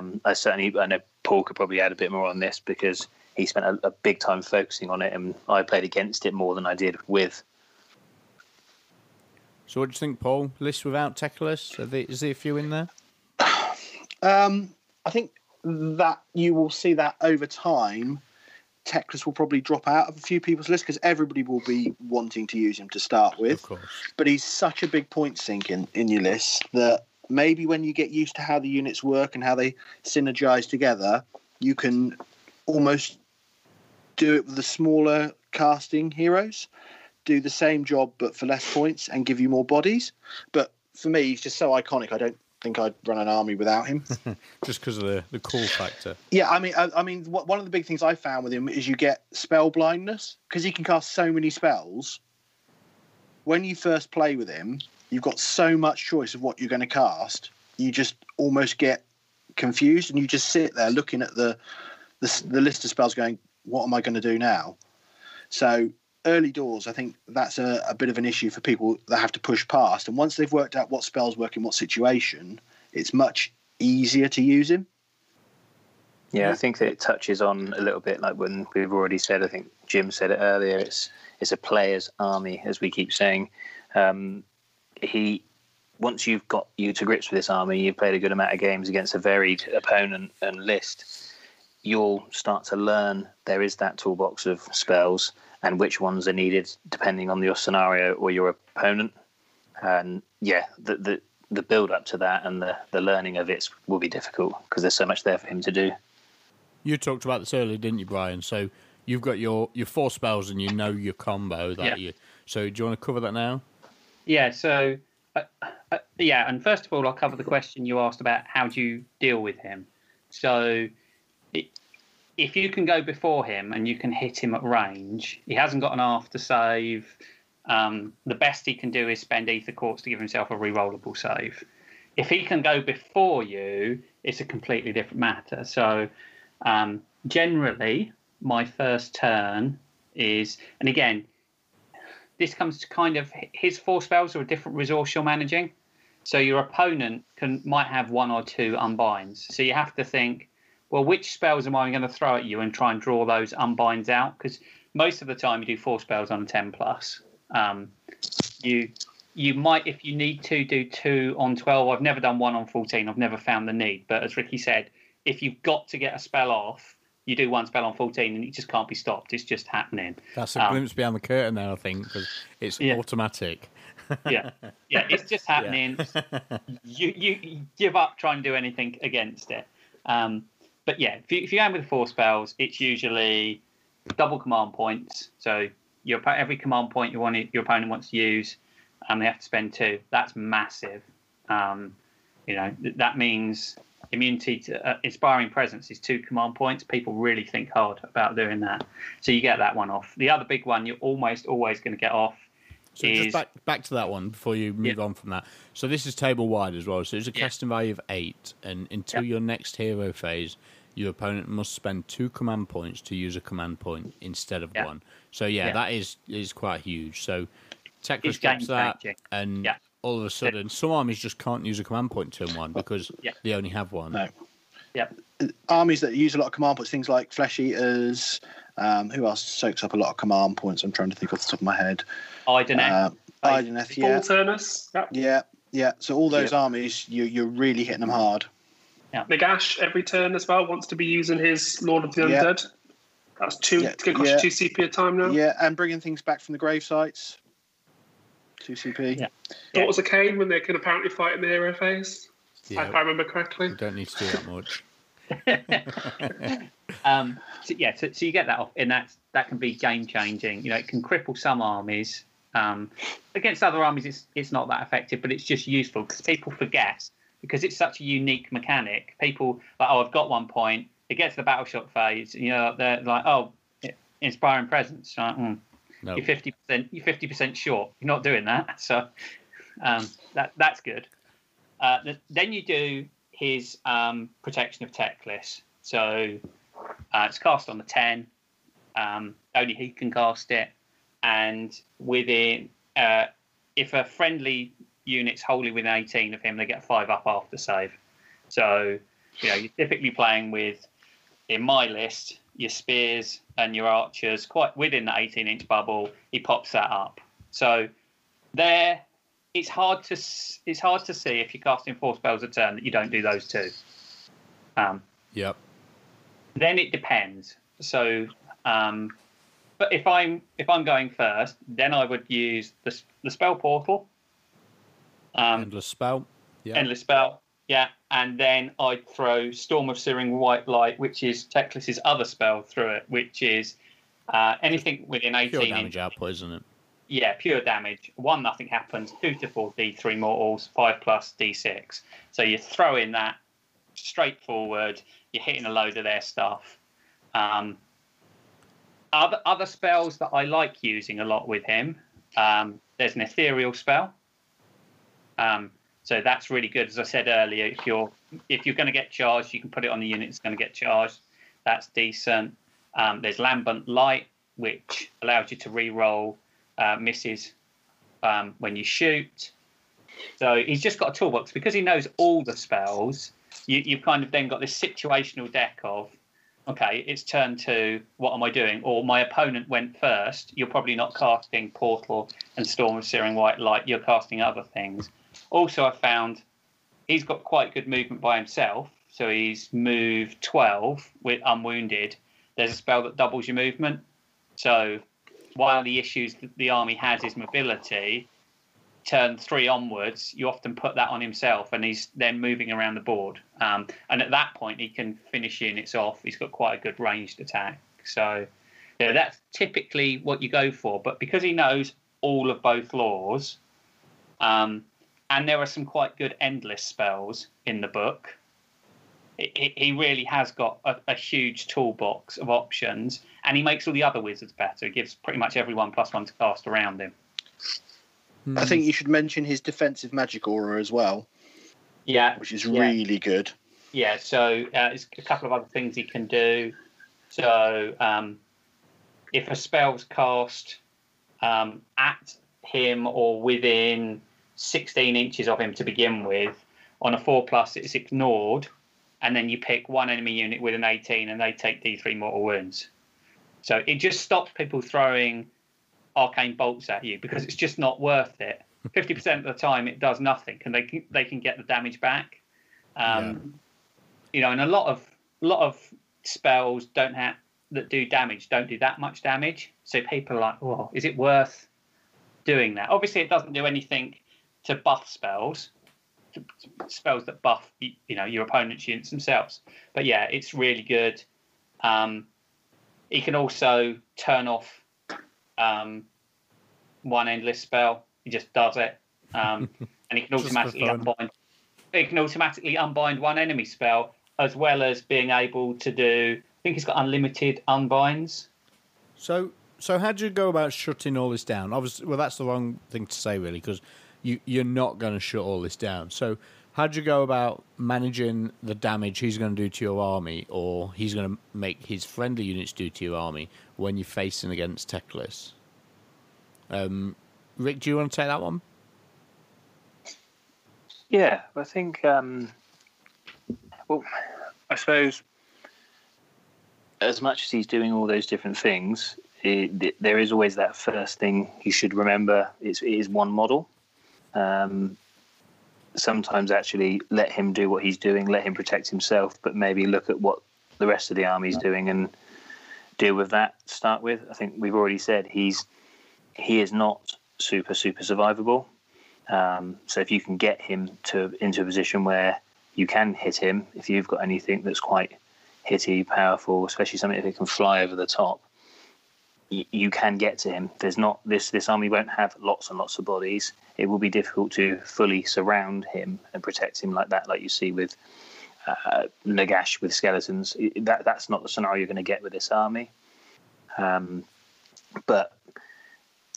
know Paul could probably add a bit more on this because he spent a big time focusing on it, and I played against it more than I did with. So what do you think, Paul? Lists without Teclis? Is there a few in there? I think that you will see that over time, Teclis will probably drop out of a few people's lists because everybody will be wanting to use him to start with. Of course. But he's such a big point sink in your list that maybe when you get used to how the units work and how they synergize together, you can almost do it with the smaller casting heroes, do the same job but for less points and give you more bodies. But for me, he's just so iconic, I don't think I'd run an army without him. Just because of the cool factor. Yeah, I mean, one of the big things I found with him is you get spell blindness because he can cast so many spells. When you first play with him, you've got so much choice of what you're going to cast, you just almost get confused and you just sit there looking at the list of spells going, what am I going to do now? So early doors, I think that's a bit of an issue for people that have to push past. And once they've worked out what spells work in what situation, it's much easier to use him. Yeah, I think that it touches on a little bit like when we've already said, I think Jim said it earlier, it's a player's army, as we keep saying. Once you've got you to grips with this army, you've played a good amount of games against a varied opponent and list, you'll start to learn there is that toolbox of spells and which ones are needed depending on your scenario or your opponent. And yeah, the build up to that and the learning of it will be difficult because there's so much there for him to do. You talked about this earlier, didn't you, Brian? So you've got your four spells and you know your combo. So do you want to cover that now? Yeah, so, and first of all, I'll cover the question you asked about how do you deal with him. So if you can go before him and you can hit him at range, he hasn't got an after save. The best he can do is spend Aether Quartz to give himself a rerollable save. If he can go before you, it's a completely different matter. So generally, my first turn is, and again, this comes to kind of his four spells are a different resource you're managing. So your opponent might have one or two unbinds. So you have to think, well, which spells am I going to throw at you and try and draw those unbinds out? Because most of the time you do four spells on a 10+. You might, if you need to, do two on 12. I've never done one on 14. I've never found the need. But as Ricky said, if you've got to get a spell off, you do one spell on 14 and it just can't be stopped. It's just happening. That's a glimpse behind the curtain there, I think, because it's automatic. yeah, it's just happening. Yeah. You give up trying to do anything against it. But yeah, if you end with four spells, it's usually double command points. So every command point your opponent wants to use, and they have to spend 2. That's massive. That means immunity to inspiring presence is 2 command points. People really think hard about doing that. So you get that one off. The other big one you're almost always going to get off. So is, just back to that one before you move on from that. So this is table wide as well. So it's a casting value of 8, and until your next hero phase, your opponent must spend 2 command points to use a command point instead of 1. So that is quite huge. So Teclis gets that, and all of a sudden, some armies just can't use a command point turn 1 because they only have 1. No. Yep. Armies that use a lot of command points, things like Flesh Eaters. Who else soaks up a lot of command points? I'm trying to think off the top of my head. Ideneth. Ideneth, Turnus. Yep. Yeah. So all those armies, you're really hitting them hard. Yeah. Nagash, every turn as well, wants to be using his Lord of the Undead. That's 2. It's going to cost you 2 CP a time now. Yeah, and bringing things back from the grave sites. 2 CP. Yeah. Daughters of Cain, when they can apparently fight in the hero phase. Yeah. If I remember correctly. You don't need to do that much. So you get that off, and that can be game changing. It can cripple some armies. Against other armies, it's not that effective, but it's just useful because people forget, because it's such a unique mechanic. People like, I've got 1 point. It gets to the battleship phase. They're like, inspiring presence. Like, no. You're 50% short. You're not doing that. So that's good. Then you do his protection of Teclis. So it's cast on the 10. Only he can cast it. And within, if a friendly unit's wholly within 18 of him, they get a 5+ after save. So you're typically playing with, in my list, your spears and your archers quite within that 18-inch bubble. He pops that up. So there. It's hard to see if you're casting 4 spells a turn that you don't do those 2. Then it depends. So, but if I'm going first, then I would use the spell portal. Endless spell. Yeah. Endless spell. Yeah, and then I'd throw Storm of Searing White Light, which is Teclis's other spell, through it, which is anything within 18. Pure damage output, isn't it? Yeah, pure damage. 1, nothing happens. 2 to 4 D3 mortals, 5+ D6. So you're throwing that straight forward. You're hitting a load of their stuff. Other spells that I like using a lot with him, there's an ethereal spell. So that's really good. As I said earlier, if you're going to get charged, you can put it on the unit that's going to get charged. That's decent. There's Lambent Light, which allows you to re-roll misses when you shoot. So he's just got a toolbox. Because he knows all the spells, you've kind of then got this situational deck of, okay, it's turn 2, what am I doing? Or my opponent went first. You're probably not casting Portal and Storm of Searing White Light. You're casting other things. Also, I found he's got quite good movement by himself. So he's moved 12 with Unwounded. There's a spell that doubles your movement. So one of the issues that the army has is mobility. Turn 3 onwards, you often put that on himself, and he's then moving around the board. And at that point, he can finish units off. He's got quite a good ranged attack. So that's typically what you go for. But because he knows all of both laws, and there are some quite good endless spells in the book, he really has got a huge toolbox of options, and he makes all the other wizards better. He gives pretty much everyone +1 to cast around him. I think you should mention his defensive magic aura as well. Yeah. Which is really good. Yeah, so there's a couple of other things he can do. So if a spell's cast at him or within 16 inches of him to begin with, on a 4+, it's ignored. And then you pick 1 enemy unit with an 18, and they take D3 mortal wounds. So it just stops people throwing arcane bolts at you because it's just not worth it. 50% of the time, it does nothing, and they can get the damage back. And a lot of spells that do damage don't do that much damage. So people are like, "Oh, is it worth doing that?" Obviously, it doesn't do anything to buff spells. Spells that buff your opponent's units themselves, but it's really good. He can also turn off one endless spell. He just does it. And he can automatically unbind. He can automatically unbind one enemy spell, as well as being able to do... I think he's got unlimited unbinds. So how do you go about shutting all this down? Obviously, well, that's the wrong thing to say, really, because you're not going to shut all this down. So how do you go about managing the damage he's going to do to your army, or he's going to make his friendly units do to your army when you're facing against Teclis? Rick, do you want to take that one? Yeah, I think, well, I suppose as much as he's doing all those different things, there is always that first thing you should remember. It is one model. Sometimes actually let him do what he's doing, let him protect himself, but maybe look at what the rest of the army's doing and deal with that to start with. I think we've already said he is not super, super survivable. So if you can get him into a position where you can hit him, if you've got anything that's quite hitty, powerful, especially something if it can fly over the top, you can get to him. There's not this army won't have lots and lots of bodies. It will be difficult to fully surround him and protect him like that, like you see with Nagash with skeletons. That's not the scenario you're going to get with this army. But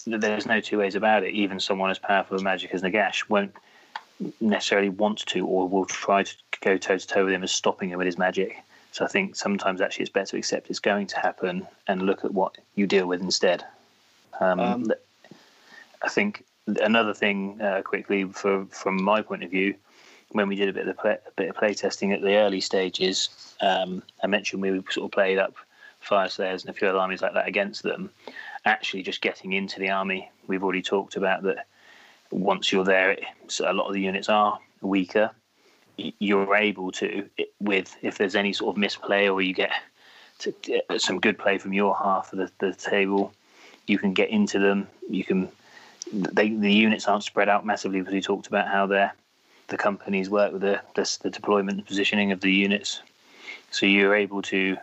there's no two ways about it. Even someone as powerful as magic as Nagash won't necessarily want to or will try to go toe-to-toe with him as stopping him with his magic. So I think sometimes actually it's better to accept it's going to happen and look at what you deal with instead. I think another thing quickly from my point of view, when we did a bit of playtesting at the early stages, I mentioned we sort of played up fire slayers and a few other armies like that against them. Actually just getting into the army, we've already talked about that. Once you're there, a lot of the units are weaker. You're able to, if there's any sort of misplay or you get some good play from your half of the table, you can get into them. The units aren't spread out massively, because we talked about how the companies work with the deployment and positioning of the units. So you're able to,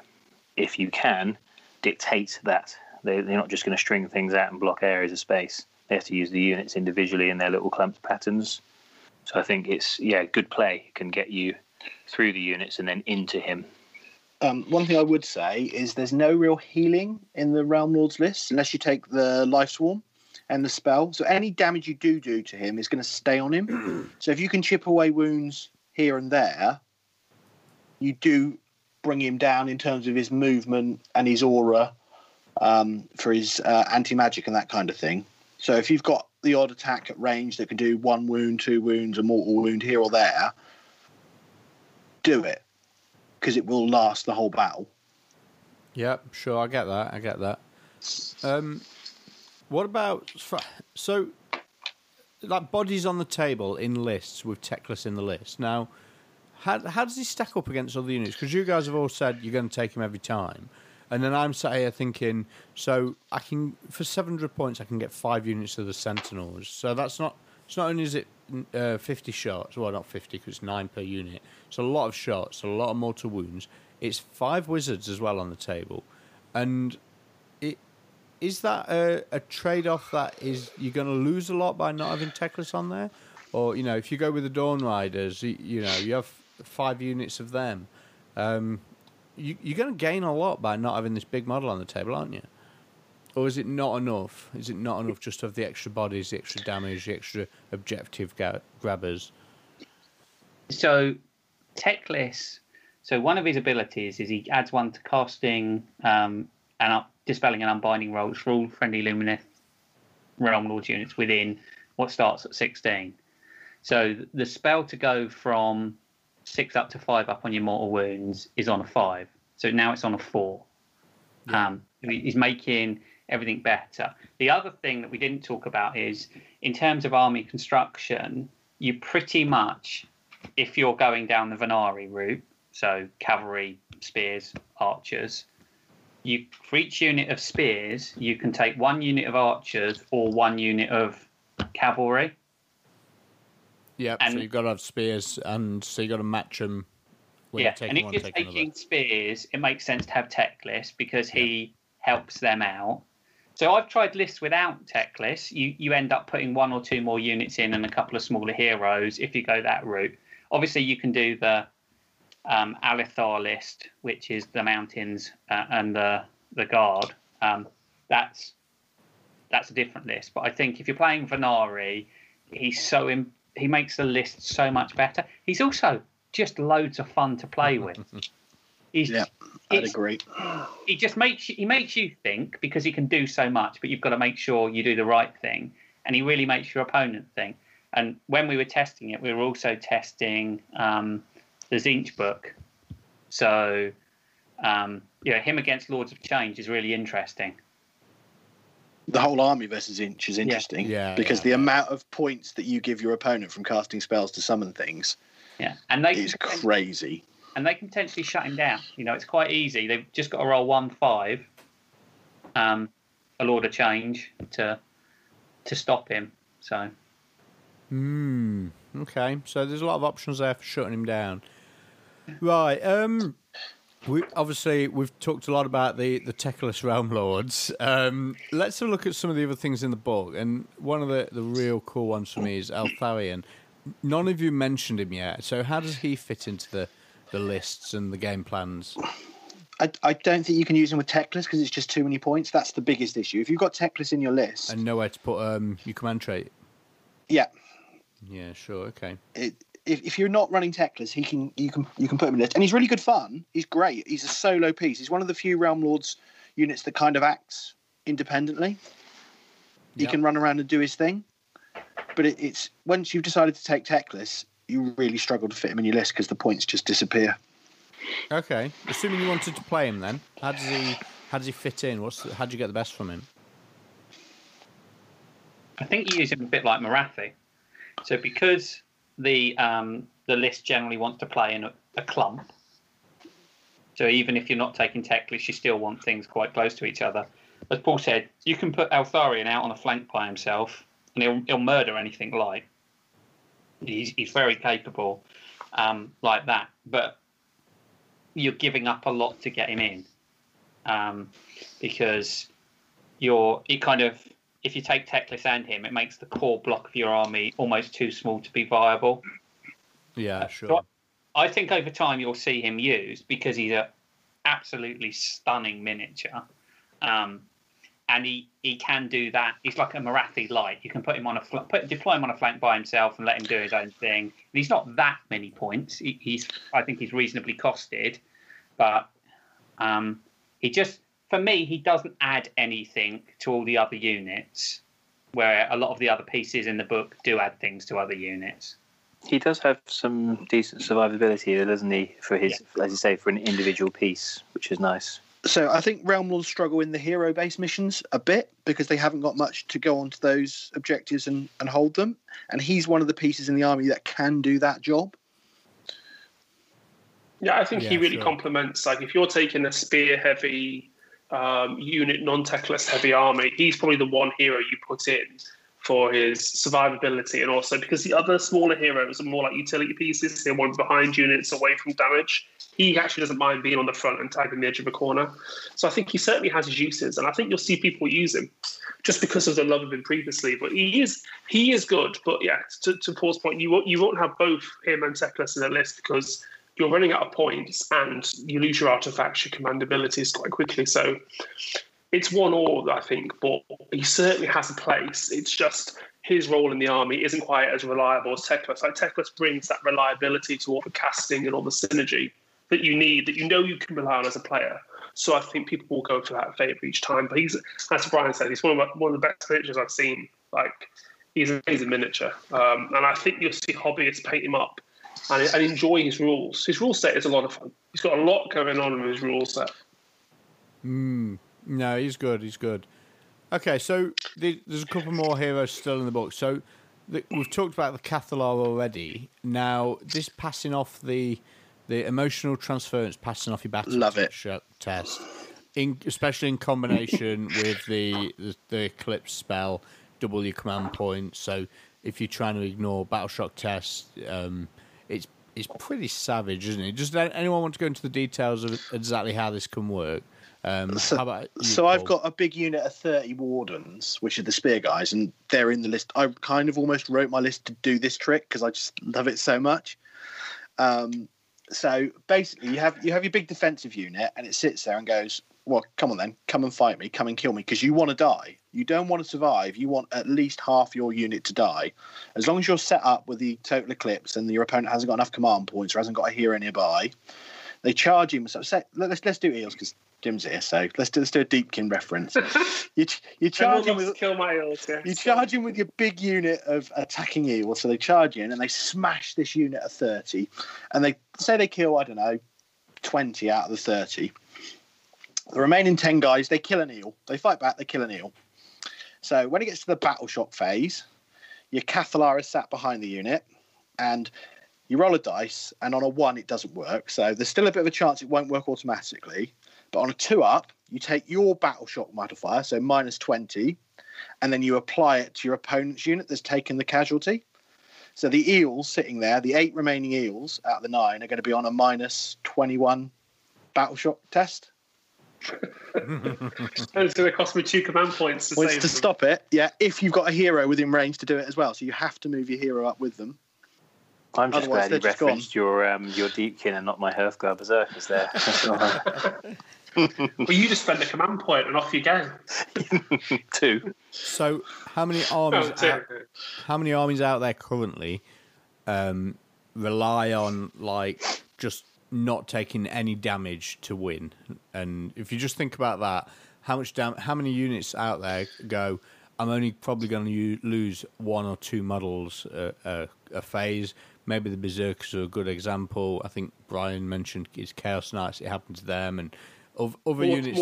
if you can, dictate that. They're not just going to string things out and block areas of space. They have to use the units individually in their little clumps patterns. So I think it's, good play can get you through the units and then into him. One thing I would say is there's no real healing in the Realm Lords list unless you take the Life Swarm and the spell. So any damage you do to him is going to stay on him. So if you can chip away wounds here and there, you do bring him down in terms of his movement and his aura for his anti-magic and that kind of thing. So if you've got the odd attack at range that can do one wound, two wounds, a mortal wound here or there, do it, because it will last the whole battle. Yep, sure, I get that. What about... So, like, bodies on the table in lists with Teclis in the list. Now, how does he stack up against other units? Because you guys have all said you're going to take him every time. And then I'm sat here thinking, so I can, for 700 points, I can get 5 units of the Sentinels. So that's not, it's not only is it 50 shots, well, not 50, because it's 9 per unit. It's a lot of shots, a lot of mortal wounds. It's 5 wizards as well on the table. And is that a trade-off that is, you're going to lose a lot by not having Teclis on there? Or, if you go with the Dawn Riders, you have 5 units of them. You're going to gain a lot by not having this big model on the table, aren't you? Or is it not enough? Is it not enough just to have the extra bodies, the extra damage, the extra objective grabbers? So, Teclis, so one of his abilities is he adds one to casting and dispelling and unbinding rolls for all friendly Lumineth Realm Lords units within what starts at 16. So, the spell to go from 6 up to 5 up on your mortal wounds is on a 5. So now it's on a 4. He's making everything better. The other thing that we didn't talk about is, in terms of army construction, you pretty much, if you're going down the Vanari route, so cavalry, spears, archers, for each unit of spears, you can take 1 unit of archers or 1 unit of cavalry. Yeah, so you've got to have spears, and so you've got to match them. When you're taking spears, it makes sense to have Teclis, because he helps them out. So I've tried lists without Teclis. You end up putting one or two more units in and a couple of smaller heroes if you go that route. Obviously, you can do the Alithar list, which is the mountains and the guard. That's a different list. But I think if you're playing Vanari, he makes the list so much better. He's also just loads of fun to play with. I'd agree. He just makes you think, because he can do so much, but you've got to make sure you do the right thing, and he really makes your opponent think. And when we were testing it, we were also testing the Tzeentch book. So, him against Lords of Change is really interesting. The whole army versus Tzeentch is interesting because the amount of points that you give your opponent from casting spells to summon things is crazy. And they can potentially shut him down. You know, it's quite easy. They've just got to roll 1-5, a Lord of Change to stop him. So, okay. So there's a lot of options there for shutting him down. Right. We've talked a lot about the Teclis Realm Lords. Let's have a look at some of the other things in the book. And one of the real cool ones for me is Eltharion. None of you mentioned him yet. So how does he fit into the lists and the game plans? I don't think you can use him with Teclis because it's just too many points. That's the biggest issue. If you've got Teclis in your list... And nowhere to put your command trait. Yeah. Yeah, sure, okay. If you're not running Teclis, you can put him in the list. And he's really good fun. He's great. He's a solo piece. He's one of the few Realm Lords units that kind of acts independently. He can run around and do his thing. But it's once you've decided to take Teclis... you really struggle to fit him in your list because the points just disappear. Okay. Assuming you wanted to play him then, how does he fit in? How do you get the best from him? I think you use him a bit like Morathi. So because the list generally wants to play in a clump, so even if you're not taking Teclis, you still want things quite close to each other. As Paul said, you can put Eltharion out on a flank by himself and he'll murder anything light. He's very capable like that, but you're giving up a lot to get him in because if you take Teclis and him, it makes the core block of your army almost too small to be viable. Yeah, sure. So I think over time you'll see him used because he's an absolutely stunning miniature, and he can do that. He's like a Morathi light. You can put him on deploy him on a flank by himself and let him do his own thing. And he's not that many points. I think he's reasonably costed, but he just, for me, he doesn't add anything to all the other units, where a lot of the other pieces in the book do add things to other units. He does have some decent survivability, though, doesn't he? For his, as you say, for an individual piece, which is nice. So I think Realm Lords struggle in the hero-based missions a bit because they haven't got much to go onto those objectives and hold them. And he's one of the pieces in the army that can do that job. Yeah, I think he really complements. Like, if you're taking a spear-heavy unit, non-Teclis-heavy army, he's probably the one hero you put in for his survivability. And also because the other smaller heroes are more like utility pieces, they're one behind units away from damage. He actually doesn't mind being on the front and tagging the edge of a corner. So I think he certainly has his uses, and I think you'll see people use him just because of the love of him previously. But he is good. But yeah, to Paul's point, you won't have both him and Teclis in the list because you're running out of points and you lose your artifacts, your command abilities quite quickly. So it's one all, I think, but he certainly has a place. It's just his role in the army isn't quite as reliable as Teclis. Like, Teclis brings that reliability to all the casting and all the synergy that you need, that you know you can rely on as a player. So I think people will go for that favour each time. But he's, as Brian said, he's one of the best miniatures I've seen. Like, he's an amazing miniature. And I think you'll see hobbyists paint him up and enjoy his rules. His rule set is a lot of fun. He's got a lot going on with his rule set. No, he's good. He's good. Okay, so there's a couple more heroes still in the book. So we've talked about the Cathallar already. Now, this passing off the emotional transference, passing off your battle test, especially in combination with the Eclipse spell, double your command points. So if you're trying to ignore battle shock tests, it's it's pretty savage, isn't it? Does anyone want to go into the details of exactly how this can work? How about you, Paul? I've got a big unit of 30 Wardens, which are the spear guys, and they're in the list. I kind of almost wrote my list to do this trick because I just love it so much. So basically, you have your big defensive unit, and it sits there and goes, well, come on then, come and fight me, come and kill me, because you want to die. You don't want to survive. You want at least half your unit to die. As long as you're set up with the total eclipse and your opponent hasn't got enough command points or hasn't got a hero nearby, they charge him. So let's do eels because Jim's here. So let's do a Deepkin reference. You charge him with kill my eels. Yeah. You charge him with your big unit of attacking eels. So they charge in and they smash this unit of 30, and they say they kill, I don't know, 20 out of the 30. The remaining 10 guys, they kill an eel. They fight back, they kill an eel. So when it gets to the battle shock phase, your Cathallar is sat behind the unit, and you roll a dice, and on a 1 it doesn't work. So there's still a bit of a chance it won't work automatically. But on a 2-up, you take your battle shock modifier, so minus 20, and then you apply it to your opponent's unit that's taken the casualty. So the eels sitting there, the 8 remaining eels out of the 9, are going to be on a minus 21 battle shock test. It's going to cost me 2 command points to, save to stop it. Yeah, if you've got a hero within range to do it as well, so you have to move your hero up with them. I'm just glad you referenced your Deepkin and not my Hearthguard Berserkers there. Well, you just spend a command point and off you go. 2. So how many armies? How many armies out there currently rely on just not taking any damage to win? And if you just think about that, how many units out there go, I'm only probably going to lose 1 or 2 models a phase. Maybe the Berserkers are a good example. I think Brian mentioned his Chaos Knights, it happened to them, and other units.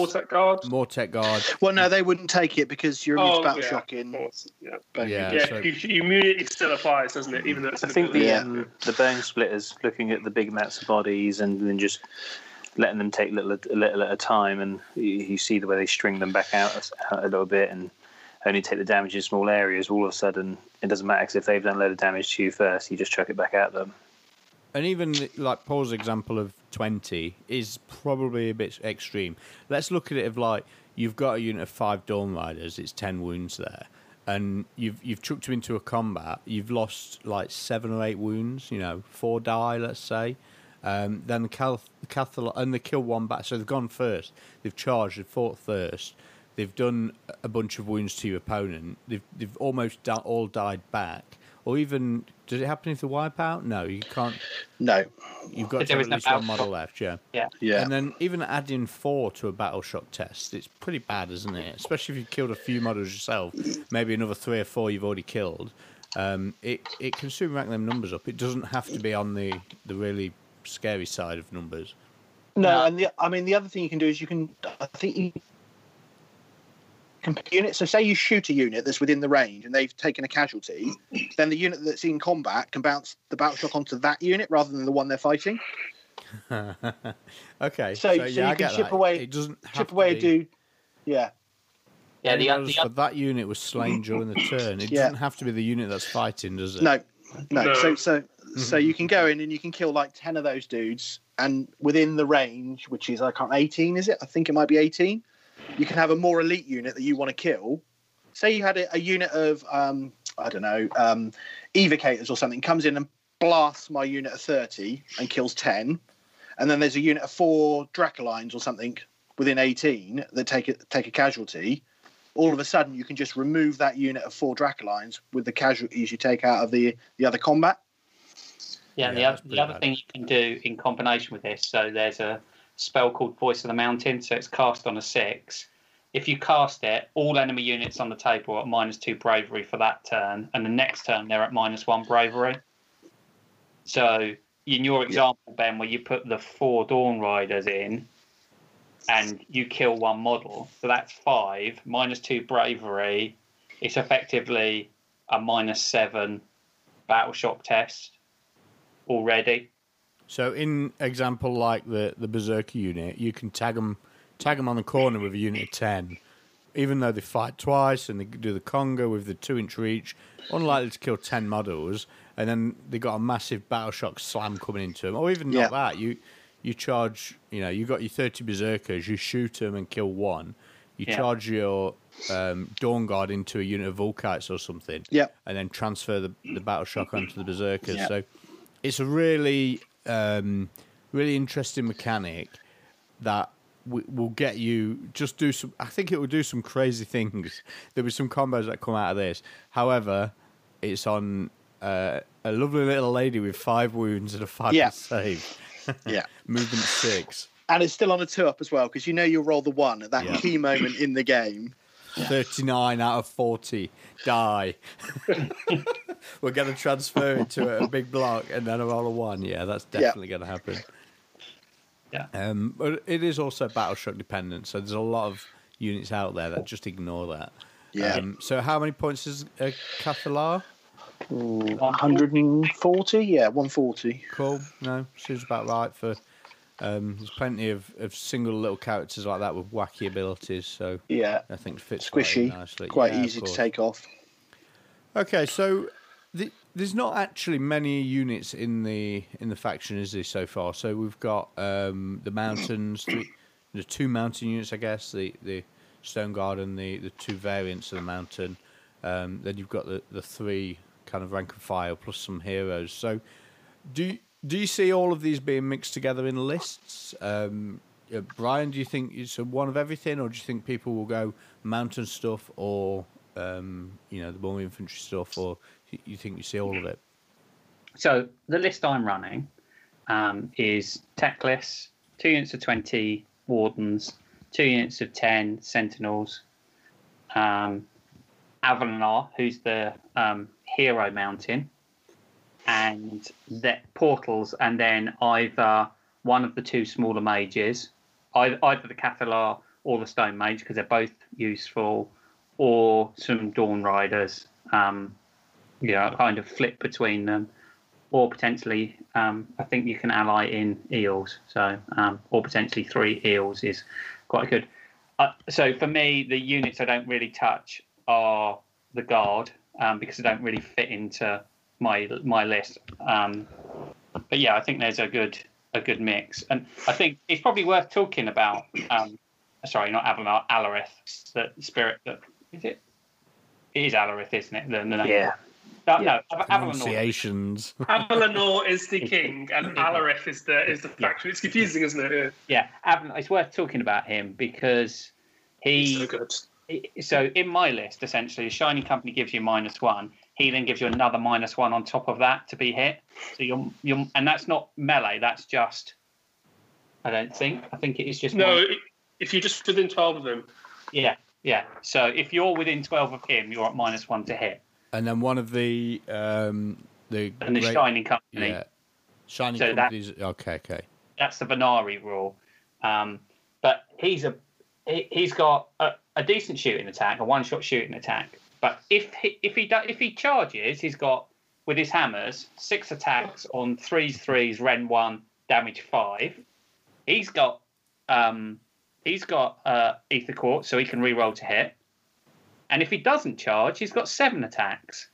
More tech guard. Well, no, they wouldn't take it because you're immune to battle shock in. Your immunity still applies, doesn't it? Even though it's the Bone Splitters, looking at the big amounts of bodies and then just letting them take little at a time, and you see the way they string them back out a little bit and only take the damage in small areas. All of a sudden, it doesn't matter because if they've done a load of damage to you first, you just chuck it back at them. And even like Paul's example of 20 is probably a bit extreme. Let's look at it of you've got a unit of 5 Dawn Riders, it's 10 wounds there, and you've chucked them into a combat. You've lost 7 or 8 wounds. 4 die, let's say. Then the Cathallar, and they kill one back. So they've gone first. They've charged. They've fought first. They've done a bunch of wounds to your opponent. They've almost all died back. Or even, does it happen if they wipe out? No, you can't. No. You've got to have at least one model left, yeah. And then even adding 4 to a battle shock test, it's pretty bad, isn't it? Especially if you've killed a few models yourself, maybe another 3 or 4 you've already killed. It can soon rack them numbers up. It doesn't have to be on the really scary side of numbers. No, and the other thing you can do is unit. So say you shoot a unit that's within the range and they've taken a casualty, then the unit that's in combat can bounce the battle shock onto that unit rather than the one they're fighting. Okay. So you can chip away. It doesn't have chip away to be... do. Yeah. Yeah. That unit was slain during the turn. It doesn't have to be the unit that's fighting, does it? No. So you can go in and you can kill 10 of those dudes, and within the range, which is 18, is it? I think it might be 18. You can have a more elite unit that you want to kill. Say you had a unit of, evocators or something, comes in and blasts my unit of 30 and kills 10. And then there's a unit of 4 Dracolines or something within 18 that take a casualty. All of a sudden, you can just remove that unit of 4 Dracolines with the casualties you take out of the other combat. Yeah, the other thing you can do in combination with this, so there's a spell called Voice of the Mountain, so it's cast on a 6. If you cast it, all enemy units on the table are at -2 bravery for that turn, and the next turn they're at -1 bravery. So in your example, Ben, where you put the 4 Dawn Riders in and you kill 1 model, so that's 5 -2 bravery. It's effectively a -7 battle shock test already. So in example the Berserker unit, you can tag them on the corner with a unit of 10. Even though they fight twice and they do the conga with the 2-inch reach, unlikely to kill 10 models, and then they got a massive Battleshock slam coming into them. Or even not that, you charge, you know, you got your 30 Berserkers, you shoot them and kill one. You charge your Dawn Guard into a unit of Vulkites or something, and then transfer the Battleshock onto the Berserkers. Yeah. So it's a really, really interesting mechanic that will get you just do some. I think it will do some crazy things. There'll be some combos that come out of this. However, it's on a lovely little lady with 5 wounds and a 5 save. Movement 6. And it's still on a 2-up as well, because you know you'll roll the 1 at that key moment in the game. 39 out of 40. Die. We're going to transfer it to a big block and then a roll a 1. Yeah, that's definitely going to happen. Yeah. But it is also Battleshock dependent, so there's a lot of units out there that just ignore that. Yeah. So how many points is Cathallar? 140? Yeah, 140. Cool. No, seems about right for... there's plenty of single little characters like that with wacky abilities, so I think it fits squishy, quite nicely. Quite easy to take off. Okay, so there's not actually many units in the faction, is there, so far? So we've got the mountains, the 2 mountain units, I guess, the Stone Guard and the 2 variants of the mountain. Then you've got the 3 kind of rank and file plus some heroes. So do you see all of these being mixed together in lists? Brian, do you think it's one of everything, or do you think people will go mountain stuff or the more infantry stuff, or you think you see all of it? So the list I'm running is Teclis, 2 units of 20 Wardens, 2 units of 10 Sentinels, Avalenor, who's the hero mountain, and the portals, and then either one of the 2 smaller mages, either the Cathallar or the Stone Mage, because they're both useful, or some Dawn Riders, kind of flip between them, or potentially, I think you can ally in eels, so, or potentially 3 eels is quite good. So for me, the units I don't really touch are the Guard, because they don't really fit into my list, but I think there's a good mix, and I think it's probably worth talking about. Sorry, not Avalanor, Alarith. That spirit, that is it. It is Alarith, isn't it? No, Avalanor. Avalanor is the king, and Alarith is the faction. It's confusing, isn't it? Yeah, Avalanor. It's worth talking about him because he's so good. So in my list, essentially, the Shining Company gives you -1. He then gives you another -1 on top of that to be hit. So you're, and that's not melee. That's just, I think it is just. No, if you're just within 12 of him. Yeah. So if you're within 12 of him, you're at -1 to hit. And then one of the Shining Company. Yeah. Okay. That's the Vanari rule, but he's got a decent shooting attack, a one-shot shooting attack. But if he charges, he's got, with his hammers, 6 attacks on 3s, Ren 1, damage 5. He's got Aether Quartz, so he can reroll to hit. And if he doesn't charge, he's got 7 attacks.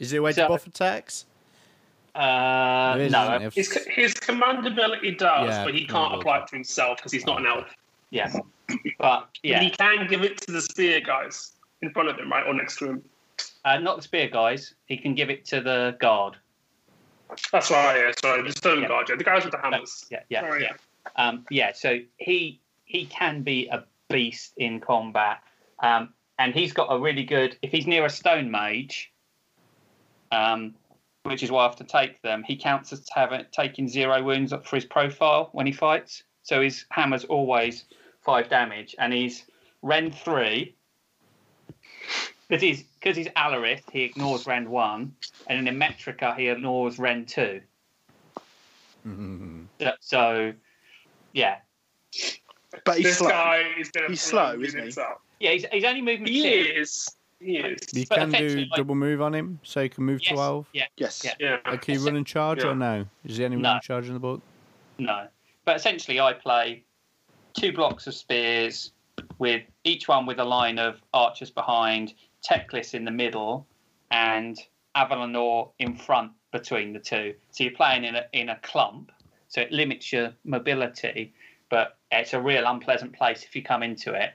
Is there a way to buff attacks? No. His command ability does, but he can't apply it to himself because he's not an elf. Yeah. But he can give it to the spear guys in front of him, right, or next to him. Not the spear guys. He can give it to the guard. That's right. Yeah, sorry, the stone guard. Yeah, the guys with the hammers. So he can be a beast in combat, and he's got a really good. If he's near a stone mage, which is why I have to take them. He counts as taking 0 wounds up for his profile when he fights. So his hammer's always 5 damage, and he's Ren 3. Because he's Alarith, he ignores Ren 1, and in Ymetrica, he ignores Ren 2. Mm-hmm. So. But he's slow. He's slow, isn't he? Yeah, he's only moving. He is. You can do double move on him, so you can move 12. Yeah. Can you run and charge or no? Is there any run and charge in the book? No. But essentially, I play 2 blocks of spears, with each one with a line of archers behind, Teclis in the middle, and Avalenor in front between the two. So you're playing in a clump, so it limits your mobility, but it's a real unpleasant place if you come into it,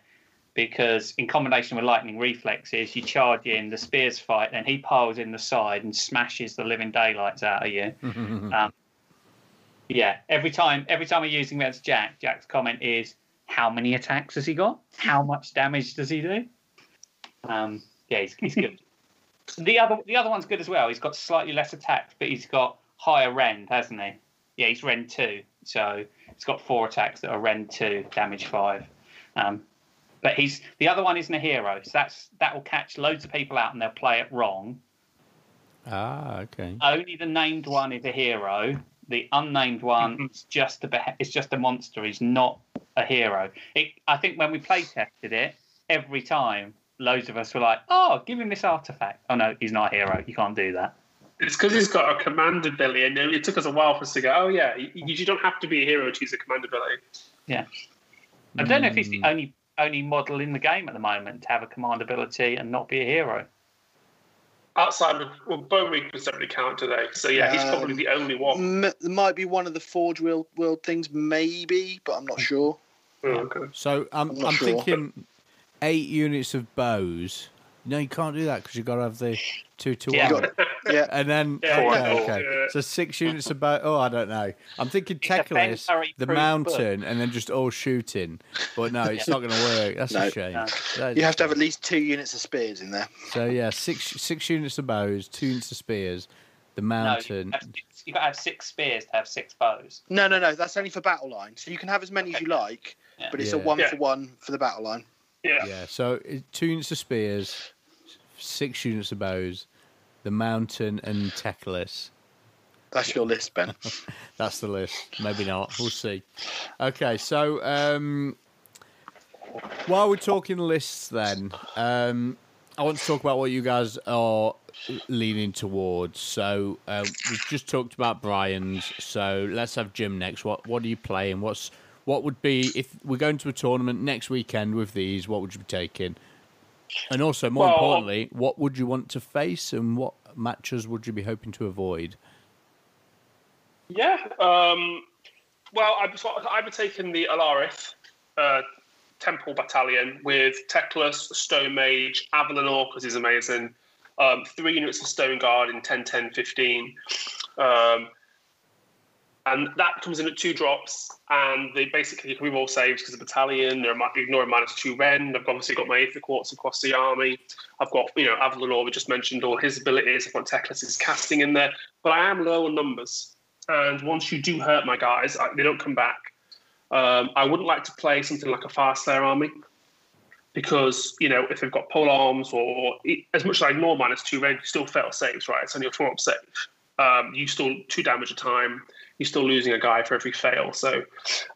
because in combination with lightning reflexes, you charge in, the spears fight, then he piles in the side and smashes the living daylights out of you. Yeah, every time we're using against Jack, Jack's comment is, how many attacks has he got? How much damage does he do? Yeah, he's good. The other one's good as well. He's got slightly less attacks, but he's got higher rend, hasn't he? Yeah, he's rend 2. So he's got 4 attacks that are rend 2, damage 5. But the other one isn't a hero, so that will catch loads of people out and they'll play it wrong. Ah, okay. Only the named one is a hero. The unnamed one is just a monster. He's not a hero. I think when we play tested it, every time, loads of us were like, oh, give him this artifact. Oh, no, he's not a hero. You can't do that. It's because he's got a command ability, and it took us a while for us to go, oh, yeah, you don't have to be a hero to use a command ability. Yeah. I don't know if he's the only model in the game at the moment to have a command ability and not be a hero. Outside of, well, Bone Week was definitely counted today. So, yeah, he's probably the only one. Might be one of the Forge World things, maybe, but I'm not sure. Oh, okay. So, I'm sure. Thinking... 8 units of bows. No, you can't do that because you've got to have the 2-to-1. Yeah. And then, okay. So 6 units of bow. Oh, I don't know. I'm thinking Teclis, the mountain, and then just all shooting. But no, it's not going to work. That's a shame. No. You have to have at least 2 units of spears in there. So, yeah, six units of bows, 2 units of spears, the mountain. No, you've got to have 6 spears to have 6 bows. No. That's only for battle line. So you can have as many as you like, but it's a one-for-one for the battle line. Yeah, so 2 units of spears, 6 units of bows, the mountain and Teclis. That's your list, Ben. That's the list. Maybe not. We'll see. Okay, so while we're talking lists then, I want to talk about what you guys are leaning towards. So we've just talked about Brian's, so let's have Jim next. What are you playing? What would be, if we're going to a tournament next weekend with these, what would you be taking? And also, more importantly, what would you want to face and what matches would you be hoping to avoid? Yeah. I'd be taking the Alarith Temple Battalion with Teclis, Stone Mage, Avalenor, because he's amazing, 3 units of Stone Guard in 10, 10, 15. And that comes in at 2 drops, and they basically can reroll saves because of Battalion. They're ignoring -2 rend. I've obviously got my Aether Quartz across the army. I've got, Avalanor, we just mentioned, all his abilities. I've got Teclis' casting in there. But I am low on numbers, and once you do hurt my guys, they don't come back. I wouldn't like to play something like a Fire Slayer army because, if they've got pole arms or as much as I ignore -2 rend, you still fail saves, right? It's only a 4-up save. You still 2 damage a time. You're still losing a guy for every fail. So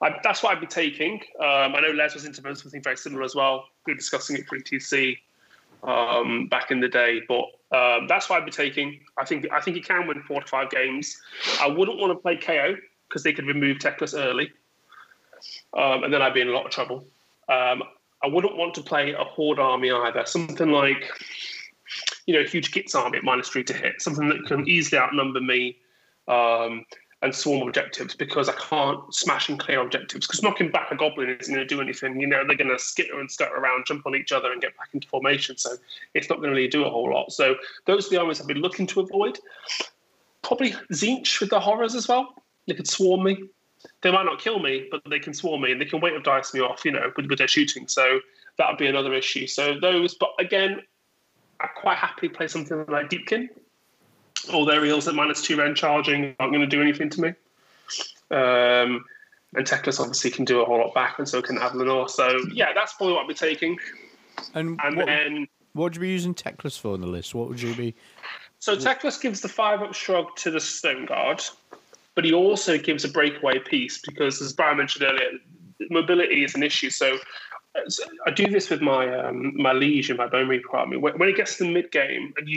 that's what I'd be taking. I know Les was into something very similar as well. We were discussing it pre-TC back in the day. But that's what I'd be taking. I think he can win 4 to 5 games. I wouldn't want to play KO because they could remove Teclis early. And then I'd be in a lot of trouble. I wouldn't want to play a Horde army either. Something like, a huge Gitz army at -3 to hit. Something that can easily outnumber me. And swarm objectives because I can't smash and clear objectives because knocking back a goblin isn't going to do anything. They're going to skitter and scutter around, jump on each other and get back into formation. So it's not going to really do a whole lot. So those are the armies I've been looking to avoid. Probably Tzeentch with the horrors as well. They could swarm me. They might not kill me, but they can swarm me and they can weight of dice me off, with their shooting. So that would be another issue. So those, but again, I quite happily play something like Deepkin. All their heals at -2 rend charging aren't going to do anything to me. And Teclis obviously can do a whole lot back, and so can Avalanor. So, yeah, that's probably what I'd be taking. And then, what would you be using Teclis for on the list? What would you be... So Teclis gives the 5-up shrug to the Stone Guard, but he also gives a breakaway piece because, as Brian mentioned earlier, mobility is an issue. So I do this with my liege and my Bone Reaper army. When it gets to the mid game and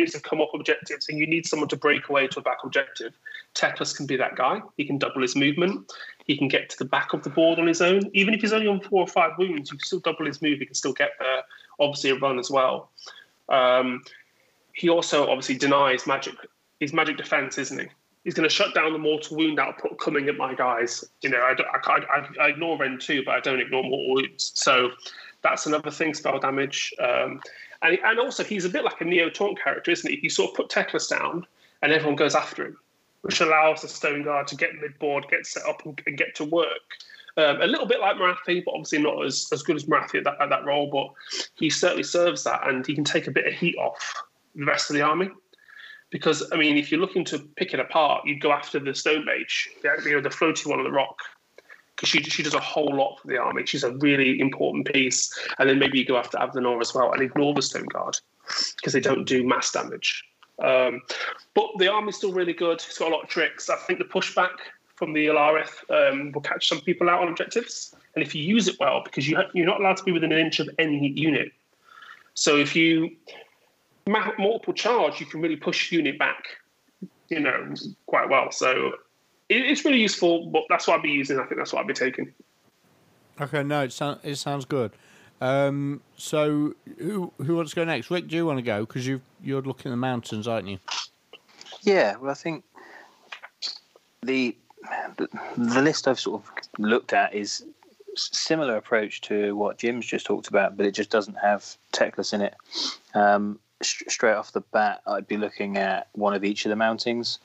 units have come off objectives and you need someone to break away to a back objective, Teclis can be that guy. He can double his movement. He can get to the back of the board on his own. Even if he's only on 4 or 5 wounds, you can still double his move. He can still get there. Obviously, a run as well. he also obviously denies magic, his magic defense, isn't he? He's going to shut down the mortal wound output coming at my guys. You know, I ignore Ren 2, but I don't ignore mortal wounds. So that's another thing, spell damage. And also, he's a bit like a Neo-Taunt character, isn't he? He sort of put Teclis down, and everyone goes after him, which allows the Stone Guard to get mid-board, get set up, and get to work. A little bit like Morathi, but obviously not as good as Morathi at that role, but he certainly serves that, and he can take a bit of heat off the rest of the army. Because, I mean, if you're looking to pick it apart, you'd go after the Stone Mage, the floaty one on the rock, because she does a whole lot for the army. She's a really important piece. And then maybe you go after Avalenor as well and ignore the Stone Guard because they don't do mass damage. But the army's still really good. It's got a lot of tricks. I think the pushback from the Alarith will catch some people out on objectives. And if you use it well, because you're not allowed to be within an inch of any unit. So if you... multiple charge, you can really push unit back, quite well. So it's really useful, but that's what I'd be using. I think that's what I'd be taking. Okay, no, it sounds good. So who wants to go next? Rick, do you want to go? Because you're looking at the mountains, aren't you? Yeah, well, I think the list I've sort of looked at is similar approach to what Jim's just talked about, but it just doesn't have Teclis in it. Straight off the bat, I'd be looking at one of each of the mountings.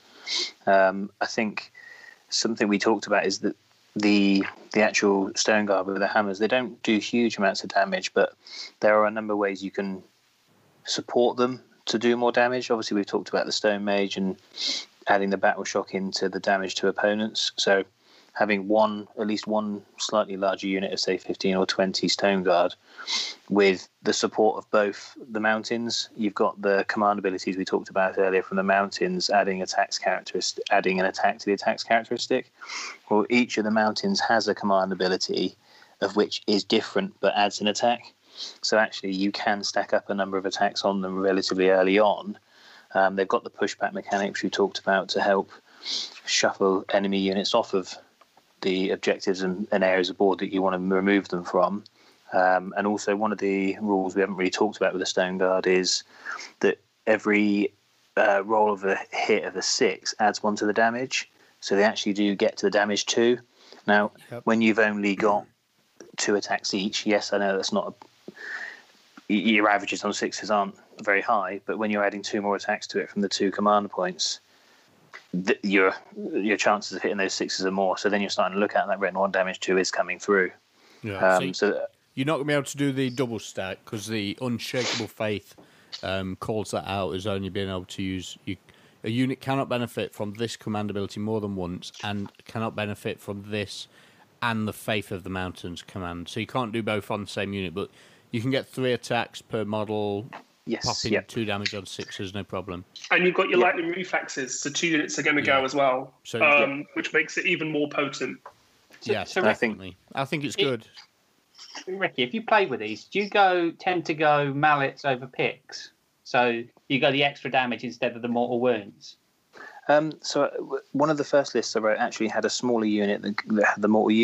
I think something we talked about is that the actual Stone Guard with the hammers, they don't do huge amounts of damage, but there are a number of ways you can support them to do more damage. Obviously, we've talked about the Stone Mage and adding the Battle Shock into the damage to opponents. So having at least one slightly larger unit of, say, 15 or 20 Stone Guard with the support of both the mountains. You've got the command abilities we talked about earlier from the mountains, adding an attack to the attack's characteristic. Well, each of the mountains has a command ability of which is different but adds an attack. So actually you can stack up a number of attacks on them relatively early on. They've got the pushback mechanics we talked about to help shuffle enemy units off of the objectives and areas of board that you want to remove them from. And also one of the rules we haven't really talked about with the Stone Guard is that every roll of a hit of a 6 adds one to the damage. So they actually do get to the damage too. Now, when you've only got 2 attacks each, yes, I know that's not... your averages on 6s aren't very high, but when you're adding 2 more attacks to it from the 2 command points... your chances of hitting those 6s are more, so then you're starting to look at that Ren 1 damage 2 is coming through. Yeah, so you're not going to be able to do the double stack because the Unshakable Faith calls that out as only being able to use... a unit cannot benefit from this command ability more than once and cannot benefit from this and the Faith of the Mountains command. So you can't do both on the same unit, but you can get 3 attacks per model... Yes, popping 2 damage on 6s, no problem. And you've got your lightning reflexes, so 2 units are going to go as well, so, which makes it even more potent. So definitely. I think it's good. Ricky, if you play with these, do you tend to go mallets over picks? So you go the extra damage instead of the mortal wounds? So one of the first lists I wrote actually had a smaller unit that had the mortal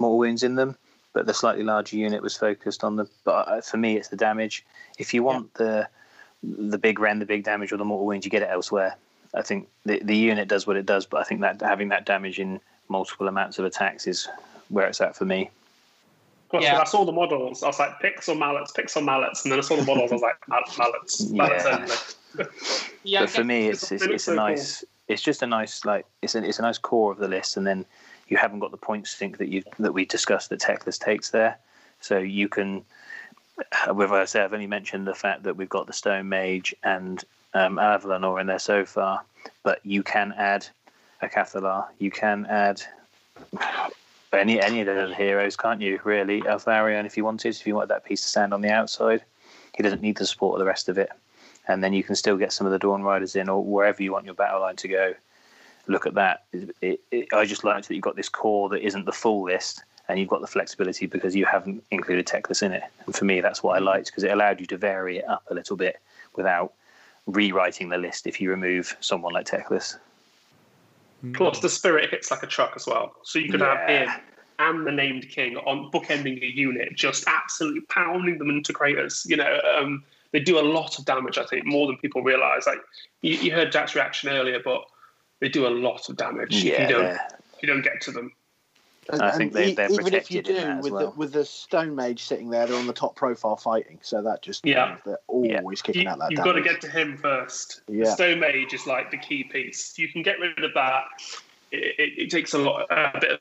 wounds in them. But the slightly larger unit was focused on but for me, it's the damage. If you want the big Ren, the big damage, or the mortal wounds, you get it elsewhere. I think the unit does what it does, but I think that having that damage in multiple amounts of attacks is where it's at for me. Gosh, I saw the models. I was like, picks or mallets. And then I saw the models, I was like, mallets. Yeah. But for me, it's so nice. Cool. It's just a nice it's a nice core of the list, and then you haven't got the point sink that we discussed that Teclis takes there. So you can, whether I say I've only mentioned the fact that we've got the Stone Mage and Avalenor in there so far, but you can add a Cathallar, you can add any of the heroes, can't you? Really, Eltharion, if you wanted that piece to stand on the outside, he doesn't need the support of the rest of it, and then you can still get some of the Dawn Riders in, or wherever you want your battle line to go. Look at that. I just liked that you've got this core that isn't the full list, and you've got the flexibility because you haven't included Teclis in it. And for me, that's what I liked, because it allowed you to vary it up a little bit without rewriting the list if you remove someone like Teclis. Plus, the Spirit hits like a truck as well. So you could have him and the Named King on bookending a unit, just absolutely pounding them into craters. They do a lot of damage, I think, more than people realise. Like you heard Jack's reaction earlier, but they do a lot of damage. Yeah. You don't get to them. I think they're protected. Even if you do, with the Stone Mage sitting there, they're on the top profile fighting, so that just they're always kicking out that damage. You've got to get to him first. Yeah. The Stone Mage is like the key piece. You can get rid of that. It takes a bit of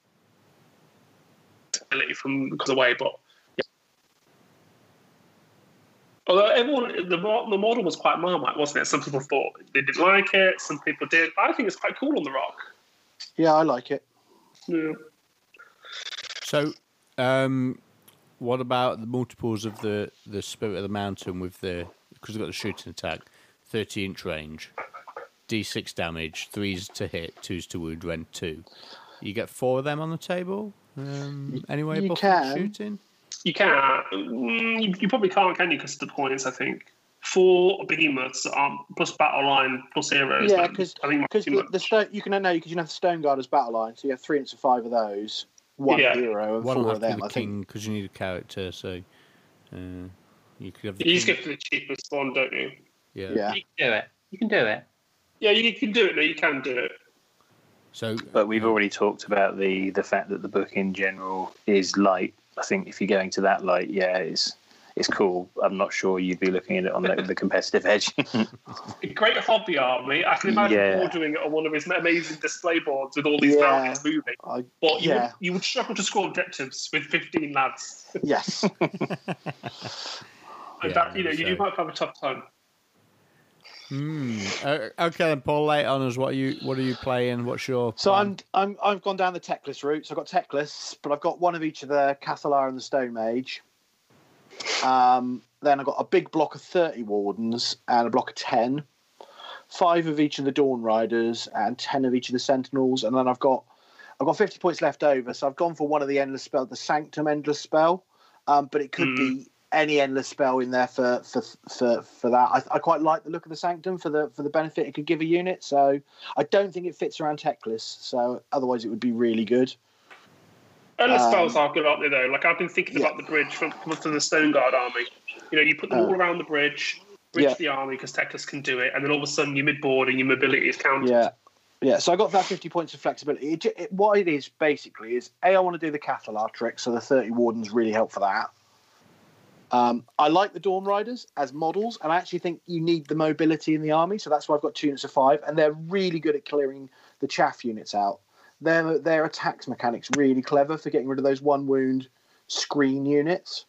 ability from the way, but although everyone, the model was quite Marmite, wasn't it? Some people thought they didn't like it. Some people did. But I think it's quite cool on the rock. Yeah, I like it. Yeah. So, what about the multiples of the Spirit of the Mountain with the... Because they've got the shooting attack, 30-inch range, D6 damage, 3s to hit, 2s to wound, rend 2. You get 4 of them on the table? Anyway, you can. Shooting? You can. You probably can't, can you? Because of the points, I think. 4 behemoths plus battle line plus heroes. Yeah, because you can know because you have the Stone Guard as battle line, so you have 3 inch of 5 of those, 1 hero, and 4 of them. I think because you need a character, so you could have. You just go for the cheapest one, don't you? Yeah. You can do it. Yeah, you can do it. No, you can do it. So, but we've already talked about the fact that the book in general is light. I think if you're going to that light, it's cool. I'm not sure you'd be looking at it on the competitive edge. Great hobby army. I can imagine Paul doing it on one of his amazing display boards with all these lads moving. But you would struggle to score objectives with 15 lads. Yes. You might have a tough time. Okay, then Paul, late on us, what are you playing? What's your plan? So I've gone down the Teclis route. So I've got Teclis, but I've got one of each of the Cathallar and the Stone Mage. Then I've got a big block of 30 Wardens and a block of 10, 5 of each of the Dawn Riders and 10 of each of the Sentinels, and then I've got 50 points left over, so I've gone for one of the endless spell, the Sanctum endless spell, but it could be any endless spell in there for that. I quite like the look of the Sanctum for the benefit it could give a unit, so I don't think it fits around Teclis, so otherwise it would be really good. Endless spells are good, aren't they, though? Like, I've been thinking about the bridge from the Stone Guard army. You know, you put them all around the bridge the army, because Teclis can do it, and then all of a sudden you're mid-board and your mobility is counted. Yeah, so I got that 50 points of flexibility. What it is, basically, is, I want to do the Cathallar trick, so the 30 Wardens really help for that. I like the Dawn Riders as models, and I actually think you need the mobility in the army, so that's why I've got 2 units of 5, and they're really good at clearing the chaff units out. Their attacks mechanics really clever for getting rid of those 1 wound screen units.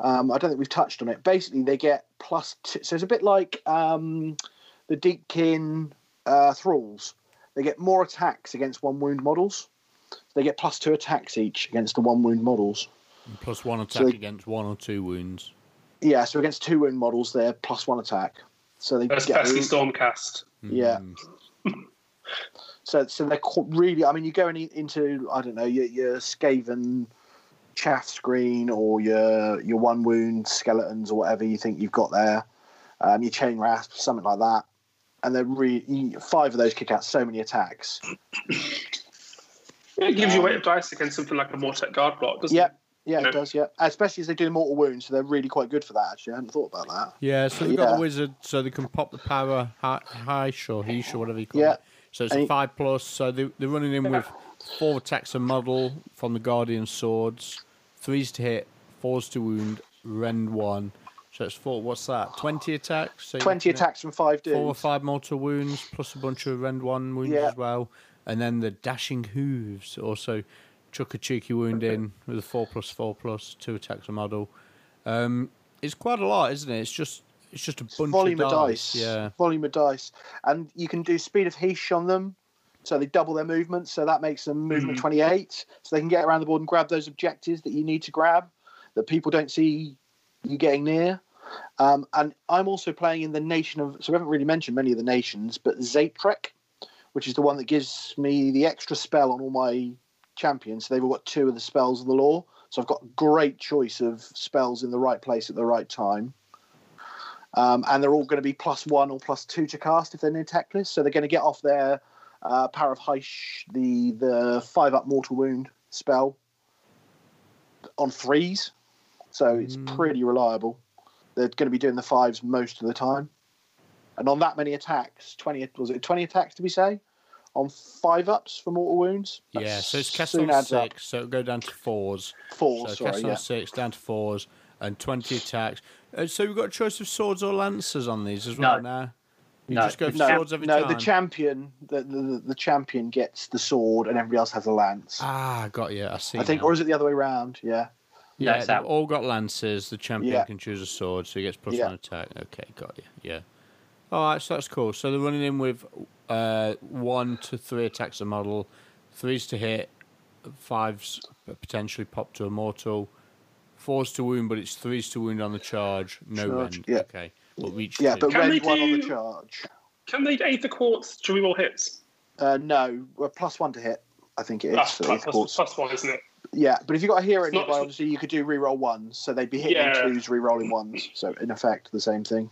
I don't think we've touched on it. Basically, they get +2, so it's a bit like the Deepkin thralls. They get more attacks against 1 wound models. They get +2 attacks each against the 1 wound models. And +1 attack against 1 or 2 wounds. Yeah, so against 2 wound models, they're +1 attack. So they that's pesky Stormcast. Yeah. So they're really... I mean, you go into, I don't know, your Skaven chaff screen or your 1 wound skeletons or whatever you think you've got there, your chain rasp, something like that. And they're 5 of those kick out so many attacks. It gives you weight of dice against something like a Mortec Guard block, doesn't it? Yeah, it does, yeah. Especially as they do the mortal wounds, so they're really quite good for that, actually. I hadn't thought about that. Yeah, so they've got a wizard, so they can pop the power Hysh or Hysh or whatever you call it. So it's a 5+, so they're running in with 4 attacks a model from the Guardian Swords, 3s to hit, 4s to wound, rend 1. So it's 4, what's that, 20 attacks? So 20 attacks from 5 dudes. 4 or 5 mortal wounds, plus a bunch of rend 1 wounds as well. And then the Dashing Hooves, also chuck a cheeky wound in with a 4+, 4+, 2 attacks a model. It's quite a lot, isn't it? It's just a bunch of dice. Yeah. Volume of dice. And you can do speed of Hysh on them, so they double their movement, so that makes them movement 28, so they can get around the board and grab those objectives that you need to grab, that people don't see you getting near. And I'm also playing in the nation of... So we haven't really mentioned many of the nations, but Zatrek, which is the one that gives me the extra spell on all my champions. So they've all got 2 of the spells of the lore. So I've got a great choice of spells in the right place at the right time. And they're all going to be +1 or +2 to cast if they're near Teclis. So they're going to get off their Power of Hysh, the 5-up Mortal Wound spell on 3s. So it's pretty reliable. They're going to be doing the fives most of the time. And on that many attacks, 20 attacks, did we say? On 5-ups for mortal wounds? Yeah, so it's cast on 6, so it'll go down to 4s. 4s, so cast on 6, down to 4s, and 20 attacks. So we've got a choice of swords or lancers on these as well now? No, just go for swords every time? No, the champion gets the sword and everybody else has a lance. Ah, got you, I see. I think, or is it the other way around? Yeah. Yeah, no, they've all got lances. The champion can choose a sword, so he gets plus 1 attack. Okay, got you, yeah. All right, so that's cool. So they're running in with 1 to 3 attacks a model, 3s to hit, 5s potentially pop to a mortal, 4s to wound, but it's 3s to wound on the charge, rend. Yeah. Okay, we'll reach. Yeah, but rend 1 on the charge. Can they Aether Quartz to reroll hits? No, we're plus 1 to hit, I think it is. Plus 1, isn't it? Yeah, but if you've got a hero nearby, obviously you could do reroll 1s, so they'd be hitting 2s, rerolling 1s, so in effect, the same thing.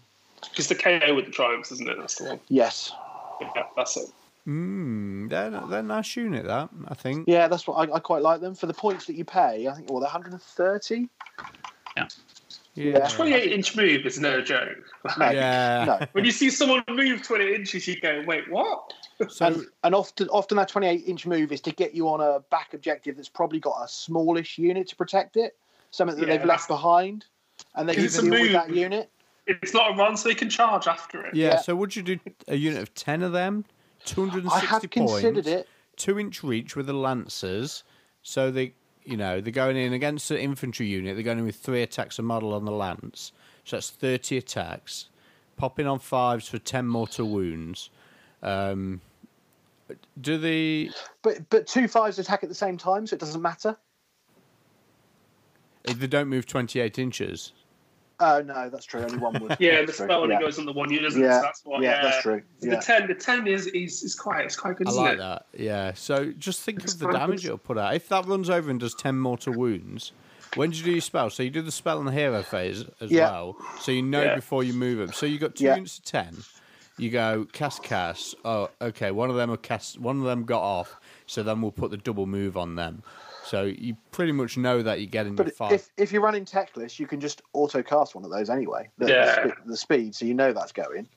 It's the KO with the triumphs, isn't it? That's the one. Yes. Yeah, that's it. They're a nice unit, that, I think. Yeah, that's what I quite like them. For the points that you pay, I think, they're 130? Yeah. 28-inch move is no joke. Like, no. When you see someone move 20 inches, you go, wait, what? So, and often that 28-inch move is to get you on a back objective that's probably got a smallish unit to protect it, something that they've left behind, and they can deal with that unit. It's not a run, so they can charge after it. Yeah, so would you do a unit of 10 of them? 260 points. I have considered it. 2-inch reach with the Lancers. So they're going in against the infantry unit. They're going in with 3 attacks a model on the Lance. So that's 30 attacks. Popping on 5s for 10 mortal wounds. But 2 5s attack at the same time, so it doesn't matter? If they don't move 28 inches... Oh, no, that's true. Only 1 would. Yeah, the spell only goes on the 1 unit, doesn't it? So that's why. Yeah, that's true. Yeah. The ten is quite. It's quite good. I like that. Yeah. So just think of the damage it'll put out. If that runs over and does 10 mortal wounds, when do you do your spell? So you do the spell in the hero phase as well. So you know before you move them. So you got 2 units of 10. You go cast. Oh, okay. One of them will cast. One of them got off. So then we'll put the double move on them. So you pretty much know that you're getting the 5. If you're running Teclis, you can just auto-cast one of those anyway. The speed, so you know that's going.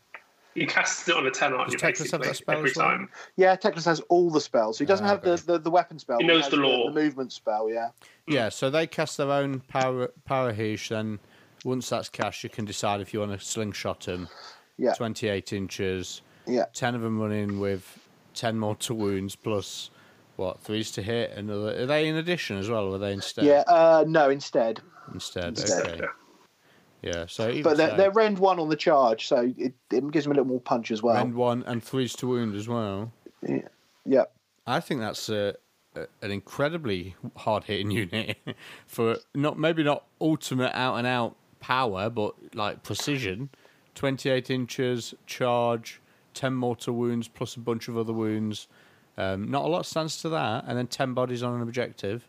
You cast it on a 10, aren't you? Does Teclis have that spell every time? Yeah, Teclis has all the spells. So he doesn't have the weapon spell. He knows the law. The movement spell, yeah. Yeah, so they cast their own power Hysh, then once that's cast, you can decide if you want to slingshot them. Yeah. 28 inches. Yeah. 10 of them run in with 10 mortal wounds plus... What, 3s to hit? Are they in addition as well, or are they instead? Yeah, no, instead. Instead, okay. Yeah, so... But they're rend 1 on the charge, so it gives them a little more punch as well. Rend 1 and 3s to wound as well. Yeah. Yep. I think that's an incredibly hard-hitting unit for maybe not ultimate out-and-out power, but, like, precision. 28 inches, charge, 10 mortal wounds, plus a bunch of other wounds... not a lot stands to that, and then 10 bodies on an objective.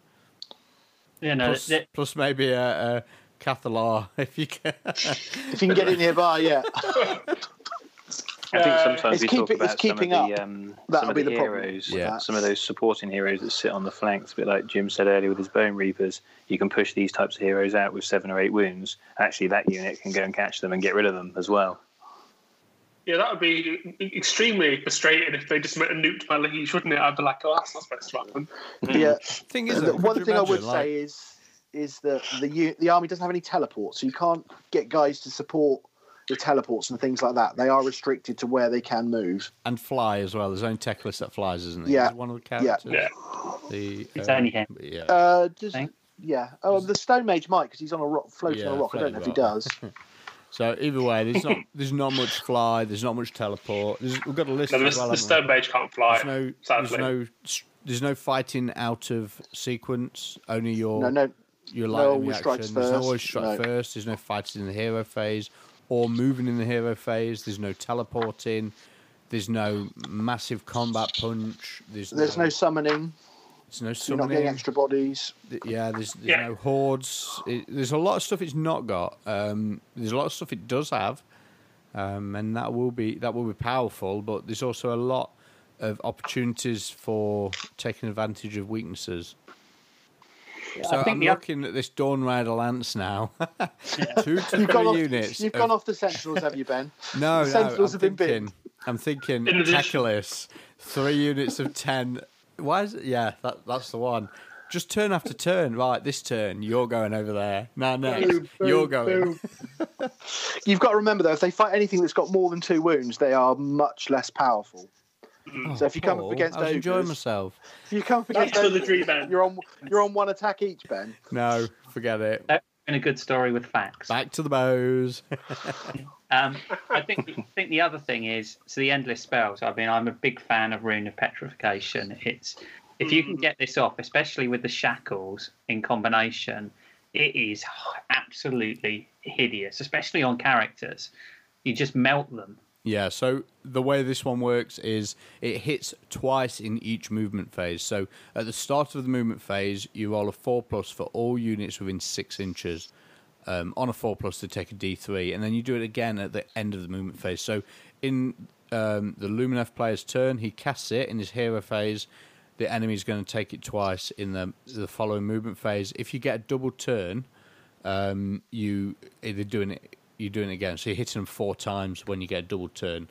Yeah, no, plus maybe a Cathallar if you can. If you can get it nearby, yeah. I think sometimes we talk about some of the heroes, some of those supporting heroes that sit on the flanks, a bit like Jim said earlier with his Bone Reapers. You can push these types of heroes out with 7 or 8 wounds. Actually, that unit can go and catch them and get rid of them as well. Yeah, that would be extremely frustrating if they just went and nuked my liege, wouldn't it? I'd be like, oh, that's not supposed to happen. Yeah. One thing I would say is that the army doesn't have any teleports, so you can't get guys to support the teleports and things like that. They are restricted to where they can move. And fly as well. There's only Teclis that flies, isn't there? Yeah. Is one of the characters. Yeah. It's only him. Yeah. The Stone Mage might, because he's on a rock, floating on a rock. I don't know if he does. So either way, there's not much fly, there's not much teleport. We've got a list. The Stone Mage can't fly. There's no fighting out of sequence. Only your lightning reaction. There's no always strike first. There's no fighting in the hero phase or moving in the hero phase. There's no teleporting. There's no massive combat punch. There's no summoning. You're not getting extra bodies. Yeah, there's no hordes. There's a lot of stuff it's not got. There's a lot of stuff it does have, and that will be powerful. But there's also a lot of opportunities for taking advantage of weaknesses. Yeah, so I'm looking at this Dawn Rider Lance now. Yeah. 2 to 3 units. You've gone off the Sentinels, have you, Ben? No, the Sentinels have been binned. I'm thinking Teclis, 3 units of 10. Why is it? Yeah, that's the one. Just turn after turn. Right, this turn, you're going over there. Now, next, you're going. You've got to remember, though, if they fight anything that's got more than 2 wounds, they are much less powerful. Mm. So if you come up against ogres, I was enjoying myself. If you come up against ogres, you're on 1 attack each, Ben. No, forget it. That's been a good story with facts. Back to the bows. I think the other thing is the endless spells. I mean, I'm a big fan of Rune of Petrification. It's if you can get this off, especially with the shackles in combination, it is absolutely hideous, especially on characters. You just melt them. Yeah, so the way this one works is it hits twice in each movement phase. So at the start of the movement phase, you roll a 4+ for all units within 6 inches on a 4+ to take a D3, and then you do it again at the end of the movement phase. So in the Lumineth player's turn, he casts it in his hero phase. The enemy's going to take it twice in the following movement phase. If you get a double turn, you're doing it again, so you're hitting them 4 times when you get a double turn.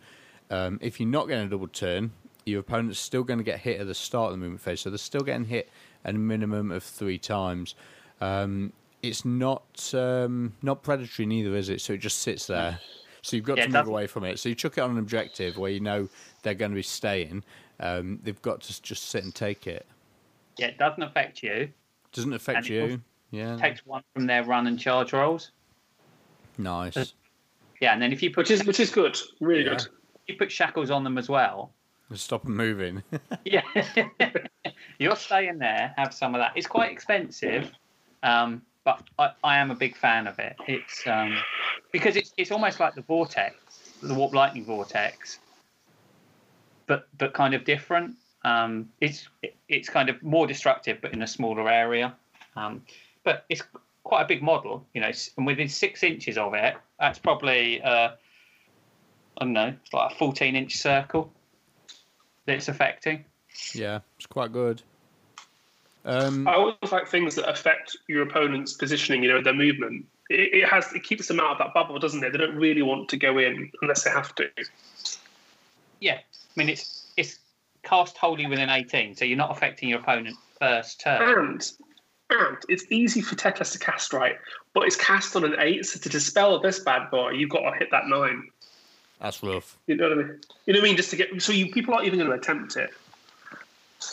If you're not getting a double turn, your opponent's still going to get hit at the start of the movement phase, so they're still getting hit a minimum of 3 times. It's not predatory neither, is it? So it just sits there. So you've got to move away from it. So you chuck it on an objective where you know they're going to be staying. They've got to just sit and take it. Yeah, it doesn't affect you. Doesn't affect you. Yeah. Takes 1 from their run and charge rolls. Nice. Yeah, and then if you put which is good, really good. You put shackles on them as well. Just stop them moving. Yeah, you're staying there. Have some of that. It's quite expensive, but I am a big fan of it. It's because it's almost like the vortex, the warp lightning vortex, but kind of different. It's kind of more destructive, but in a smaller area. But it's quite a big model, you know, and within 6 inches of it, that's probably, I don't know, it's like a 14-inch circle that it's affecting. Yeah, it's quite good. I always like things that affect your opponent's positioning, you know, their movement. It keeps them out of that bubble, doesn't it? They don't really want to go in unless they have to. Yeah, I mean, it's cast wholly within 18, so you're not affecting your opponent first turn. And it's easy for Teclis to cast, right? But it's cast on an 8, so to dispel this bad boy, you've got to hit that 9. That's rough. You know what I mean? You know what I mean? Just to get people aren't even going to attempt it.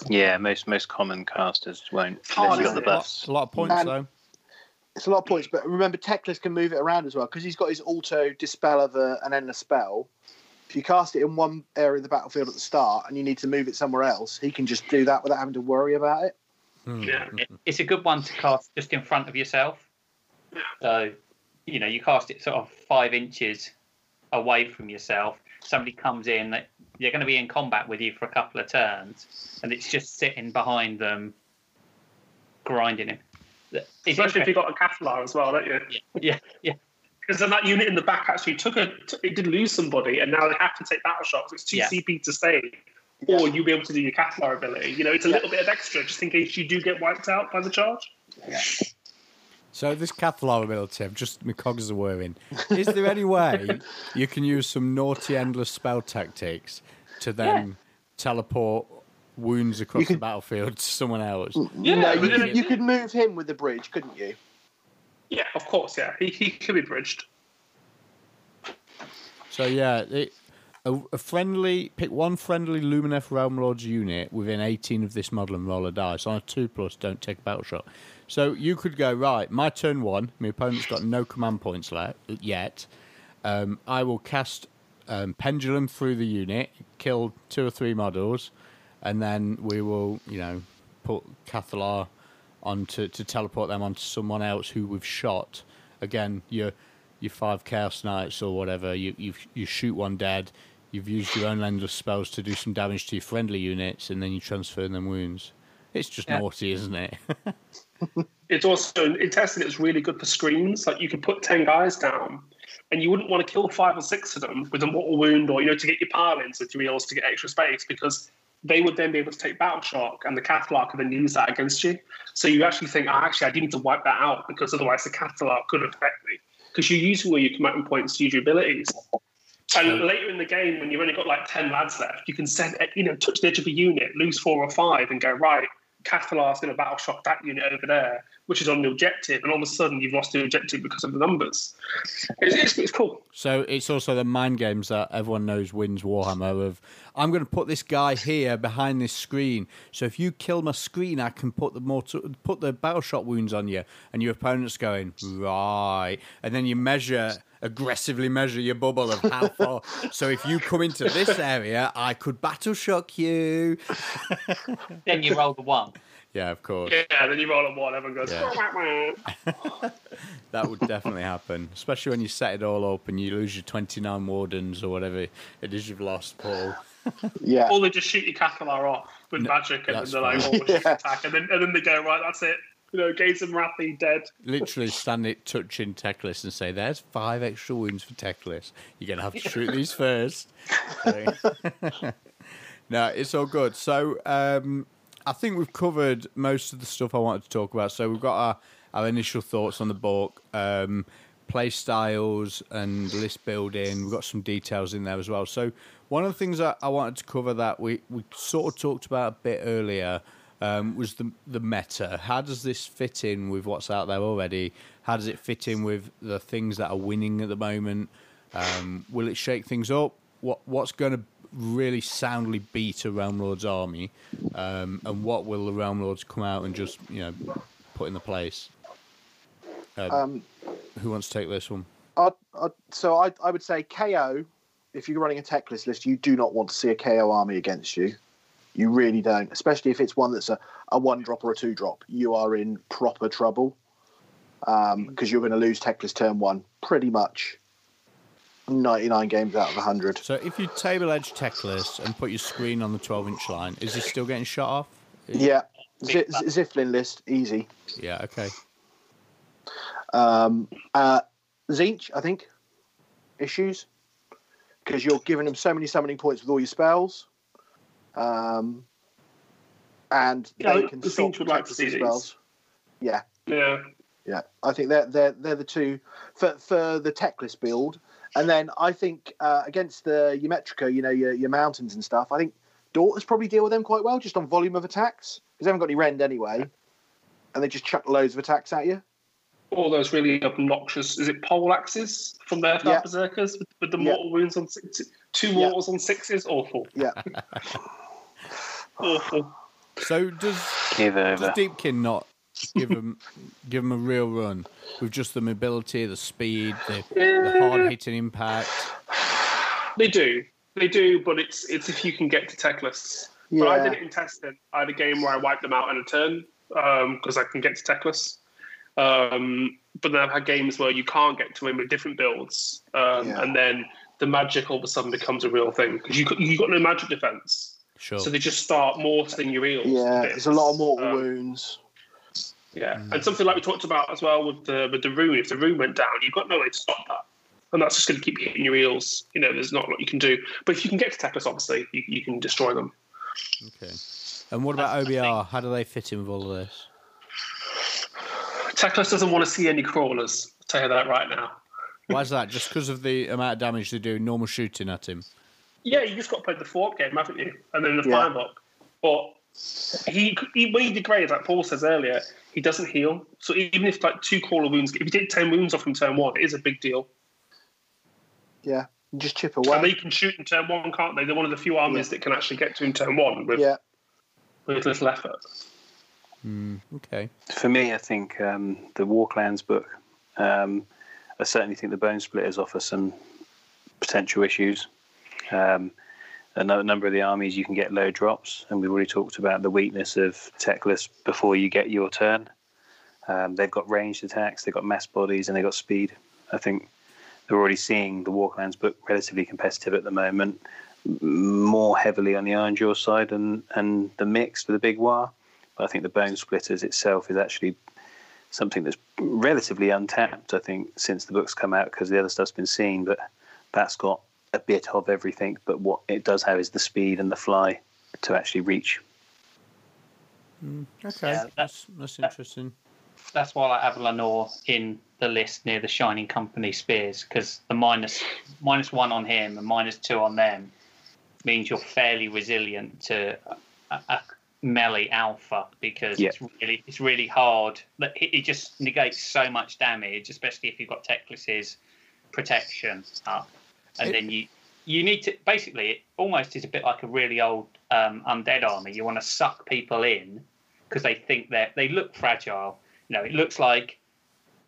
Yeah, most common casters won't. It's a lot of points, though. It's a lot of points, but remember, Teclis can move it around as well because he's got his auto dispel of an endless spell. If you cast it in one area of the battlefield at the start and you need to move it somewhere else, he can just do that without having to worry about it. Yeah. It's a good one to cast just in front of yourself. So, you know, you cast it sort of 5 inches away from yourself. Somebody comes in, they're going to be in combat with you for a couple of turns, and it's just sitting behind them, grinding it. Especially if you've got a Cathallar as well, don't you? Yeah. Because then that unit in the back actually it did lose somebody, and now they have to take battle shots. It's 2 CP to save. Yeah. Or you'll be able to do your Cathallar ability. You know, it's a little bit of extra just in case you do get wiped out by the charge. Yeah. So this Cathallar ability, I've just my cogs are whirring. Is there any way you can use some naughty endless spell tactics to then teleport wounds across the battlefield to someone else? Yeah, no, you could move him with the bridge, couldn't you? Yeah, of course. Yeah, he could be bridged. So yeah. Pick one friendly Lumineth Realm Lords unit within 18 of this model and roll a dice. On a 2+, don't take a battle shot. So you could go, right, my turn 1, my opponent's got no command points yet. I will cast Pendulum through the unit, kill 2 or 3 models, and then we will, you know, put Cathallar on to teleport them onto someone else who we've shot. Again, your 5 Chaos Knights or whatever, you shoot one dead, you've used your own endless spells to do some damage to your friendly units, and then you transfer them wounds. It's just naughty, isn't it? It's also, in testing, it's really good for screens. Like, you could put 10 guys down, and you wouldn't want to kill 5 or 6 of them with a mortal wound or, you know, to get your pile in, so to be able to get extra space, because they would then be able to take Battle Shock, and the Cathallar could then use that against you. So you actually think, oh, actually, I do need to wipe that out, because otherwise the Cathallar could affect me. Because you're using all your command points to use your abilities. And later in the game, when you've only got like 10 lads left, you can send, you know, touch the edge of a unit, lose 4 or 5, and go, right, Cathalar's going to Battle Shock that unit over there, which is on the objective, and all of a sudden you've lost the objective because of the numbers. It's cool. So it's also the mind games that everyone knows wins Warhammer of, I'm going to put this guy here behind this screen, so if you kill my screen, I can put the Battle Shot wounds on you, and your opponent's going, right. And then you aggressively measure your bubble of how far. So if you come into this area, I could Battle Shock you. Then you roll the 1. Yeah, of course. Yeah, then you roll a 1, everyone goes, yeah. That would definitely happen, especially when you set it all up and you lose your 29 Wardens or whatever it is you've lost, Paul. Yeah. Or they just shoot your Cathallar off with magic, and then they're like, oh, yeah. Attack. And then they go, right, that's it. You know, Gaze and Morathi dead. Literally stand it touching Teclis and say, there's 5 extra wounds for Teclis. You're going to have to shoot these first. No, it's all good. So, I think we've covered most of the stuff I wanted to talk about. So we've got our initial thoughts on the book, play styles and list building. We've got some details in there as well. So one of the things that I wanted to cover that we sort of talked about a bit earlier was the meta. How does this fit in with what's out there already? How does it fit in with the things that are winning at the moment? Will it shake things up? What's going to really soundly beat a Realm Lord's army, and what will the Realm Lords come out and just, you know, put in the place? Who wants to take this one? So I would say KO. If you're running a Teclis list, you do not want to see a KO army against you. You really don't, especially if it's one that's a 1-drop or a 2-drop. You are in proper trouble, because you're going to lose Teclis turn 1 pretty much 99 games out of 100. So if you table edge Teclis and put your screen on the 12-inch line, is this still getting shot off? Yeah. Ziflin list, easy. Yeah, okay. Tzeentch, I think, issues, because you're giving them so many summoning points with all your spells. And yeah, they can stop Tzeentch like spells. Yeah. Yeah. Yeah. I think they're the two for the Teclis build. And then I think against the Ymetrica, you know, your mountains and stuff, I think Daughters probably deal with them quite well, just on volume of attacks, because they haven't got any rend anyway, and they just chuck loads of attacks at you. All those really obnoxious, is it pole axes from the Hearthguard Berserkers with the mortal wounds on 6s? 2 mortals on 6s? Awful. Yeah. Awful. So does Deepkin not give them a real run with just the mobility, the speed, the hard-hitting impact? They do, but it's if you can get to Teclis. Yeah. But I did it in testing. I had a game where I wiped them out in a turn because I can get to Teclis. But then I've had games where you can't get to him with different builds, and then the magic all of a sudden becomes a real thing because you've got no magic defense. Sure. So they just start mortaring your eels. Yeah, there's a lot of mortal wounds. Yeah, and something like we talked about as well with the rune. If the rune went down, you've got no way to stop that, and that's just going to keep hitting your eels. You know, there's not a lot you can do. But if you can get to Teclis, obviously, you can destroy them. Okay. And what about OBR? How do they fit in with all of this? Teclis doesn't want to see any crawlers. I'll tell you that right now. Why is that? Just because of the amount of damage they do normal shooting at him? Yeah, you just got to play the 4-up game, haven't you? And then the 5-up. But he when he degrades, like Paul says earlier, he doesn't heal. So even if like 2 crawler wounds, if you take 10 wounds off him turn 1, it is a big deal. Yeah, you just chip away. And they can shoot in turn 1, can't they? They're one of the few armies that can actually get to him turn 1 with little effort. Okay. For me, I think the Warclans book. I certainly think the Bone Splitters offer some potential issues. A number of the armies you can get low drops, and we've already talked about the weakness of Teclis before you get your turn. They've got ranged attacks, they've got mass bodies, and they've got speed. I think they're already seeing the Warclans book relatively competitive at the moment, more heavily on the Ironjaw side and the mix with the big war. But I think the Bone Splitters itself is actually something that's relatively untapped, I think, since the book's come out, because the other stuff's been seen, but that's got a bit of everything, but what it does have is the speed and the fly to actually reach. Okay, yeah, that's interesting. That's why I like Avalenor in the list near the Shining Company spears, because the minus one on him and -2 on them means you're fairly resilient to a melee alpha, because it's really hard. It just negates so much damage, especially if you've got Teclis's protection up, and then you need to basically, it almost is a bit like a really old undead army. You want to suck people in because they think they look fragile. You know, it looks like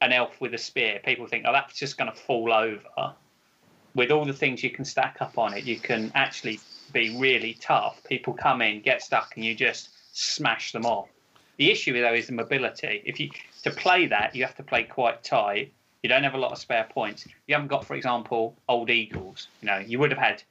an elf with a spear. People think, oh, that's just going to fall over. With all the things you can stack up on it, you can actually be really tough. People come in, get stuck, and you just smash them off. The issue, though, is the mobility. To play that, you have to play quite tight. You don't have a lot of spare points. You haven't got, for example, old eagles. You know, you would have had,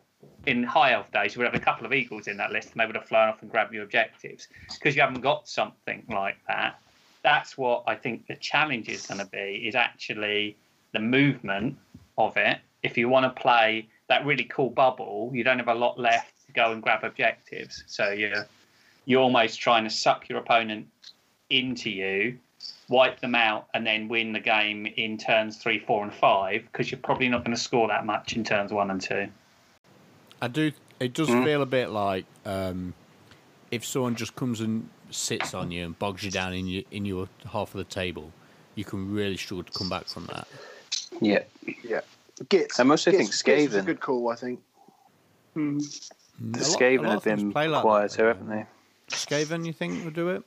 in high elf days, you would have a couple of eagles in that list, and they would have flown off and grabbed your objectives. Because you haven't got something like that. That's what I think the challenge is going to be, is actually the movement of it. If you want to play that really cool bubble, you don't have a lot left to go and grab objectives. So you're almost trying to suck your opponent into you, wipe them out, and then win the game in turns 3, 4, and 5, because you're probably not going to score that much in turns 1 and 2. It does feel a bit like if someone just comes and sits on you and bogs you down in your half of the table, you can really struggle to come back from that. Yeah, yeah. Gitz. I mostly think Skaven. Gitz is a good call, I think. The Skaven have been quieter, haven't they? Skaven, you think, will do it?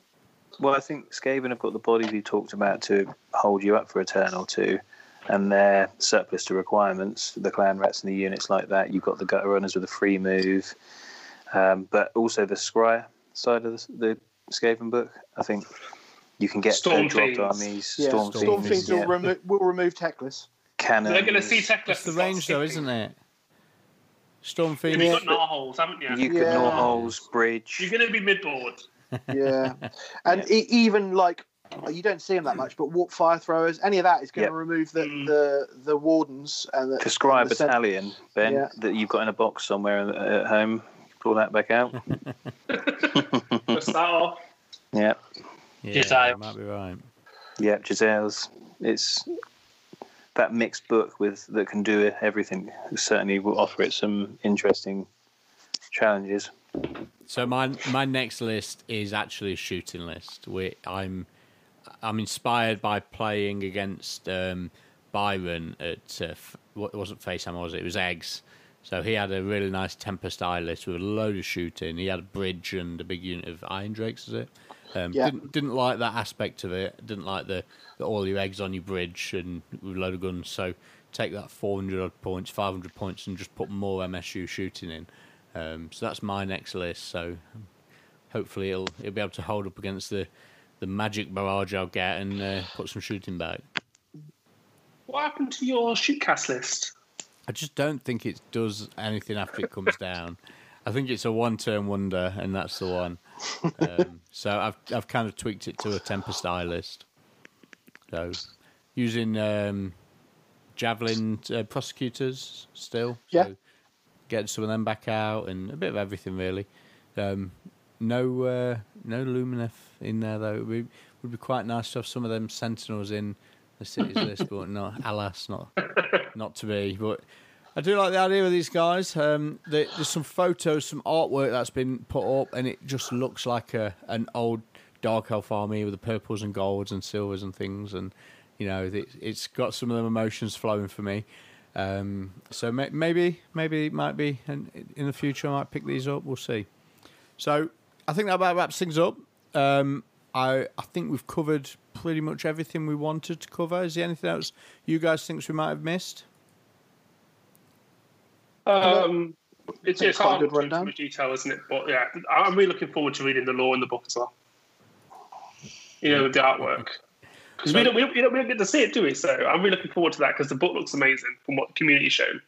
Well, I think Skaven have got the bodies you talked about to hold you up for a turn or two, and they're surplus to requirements. The clan rats and the units like that. You've got the gutter runners with a free move, but also the scry side of the Skaven book. I think you can get dropped armies. Yeah. Storm fiends will remove Teclis. Cannon. They're going to see Teclis. The range, though, isn't it? Storm fiends. You've got gnaw holes, haven't you? You can gnaw holes, bridge. You're going to be midboard. Yeah, and even like you don't see them that much, but warp fire throwers, any of that is going to remove the wardens and the scry battalion. Ben, that you've got in a box somewhere at home. Pull that back out. Giselle. Yeah. Giselle. Might be right. Yeah, Giselle's. It's that mixed book that can do everything. It certainly will offer it some interesting challenges. So my next list is actually a shooting list. I'm inspired by playing against Byron at what wasn't Faceham, was it? It was Eggs. So he had a really nice Tempest Eye list with a load of shooting. He had a bridge and a big unit of Iron Drakes, is it? Didn't like that aspect of it. Didn't like the all your eggs on your bridge and with a load of guns. So take that 400-odd points, 500 points, and just put more MSU shooting in. So that's my next list. So hopefully it'll be able to hold up against the magic barrage I'll get and put some shooting back. What happened to your shootcast list? I just don't think it does anything after it comes down. I think it's a one-turn wonder, and that's the one. So I've kind of tweaked it to a Tempest Eye list. So using javelin prosecutors still. Yeah. So, get some of them back out and a bit of everything, really. No Lumineth in there, though. It would be quite nice to have some of them Sentinels in the cities list, but not, alas, not to be. But I do like the idea of these guys. There's some photos, some artwork that's been put up, and it just looks like an old Dark Elf army with the purples and golds and silvers and things, and you know, it's got some of them emotions flowing for me. So maybe it might be, and in the future I might pick these up. We'll see. So I think that about wraps things up. I think we've covered pretty much everything we wanted to cover. Is there anything else you guys think we might have missed? It's quite a good rundown. Detail, isn't it? But yeah, I'm really looking forward to reading the lore in the book as well. You know, the artwork. Because we don't get to see it, do we? So I'm really looking forward to that, because the book looks amazing from what the community's shown.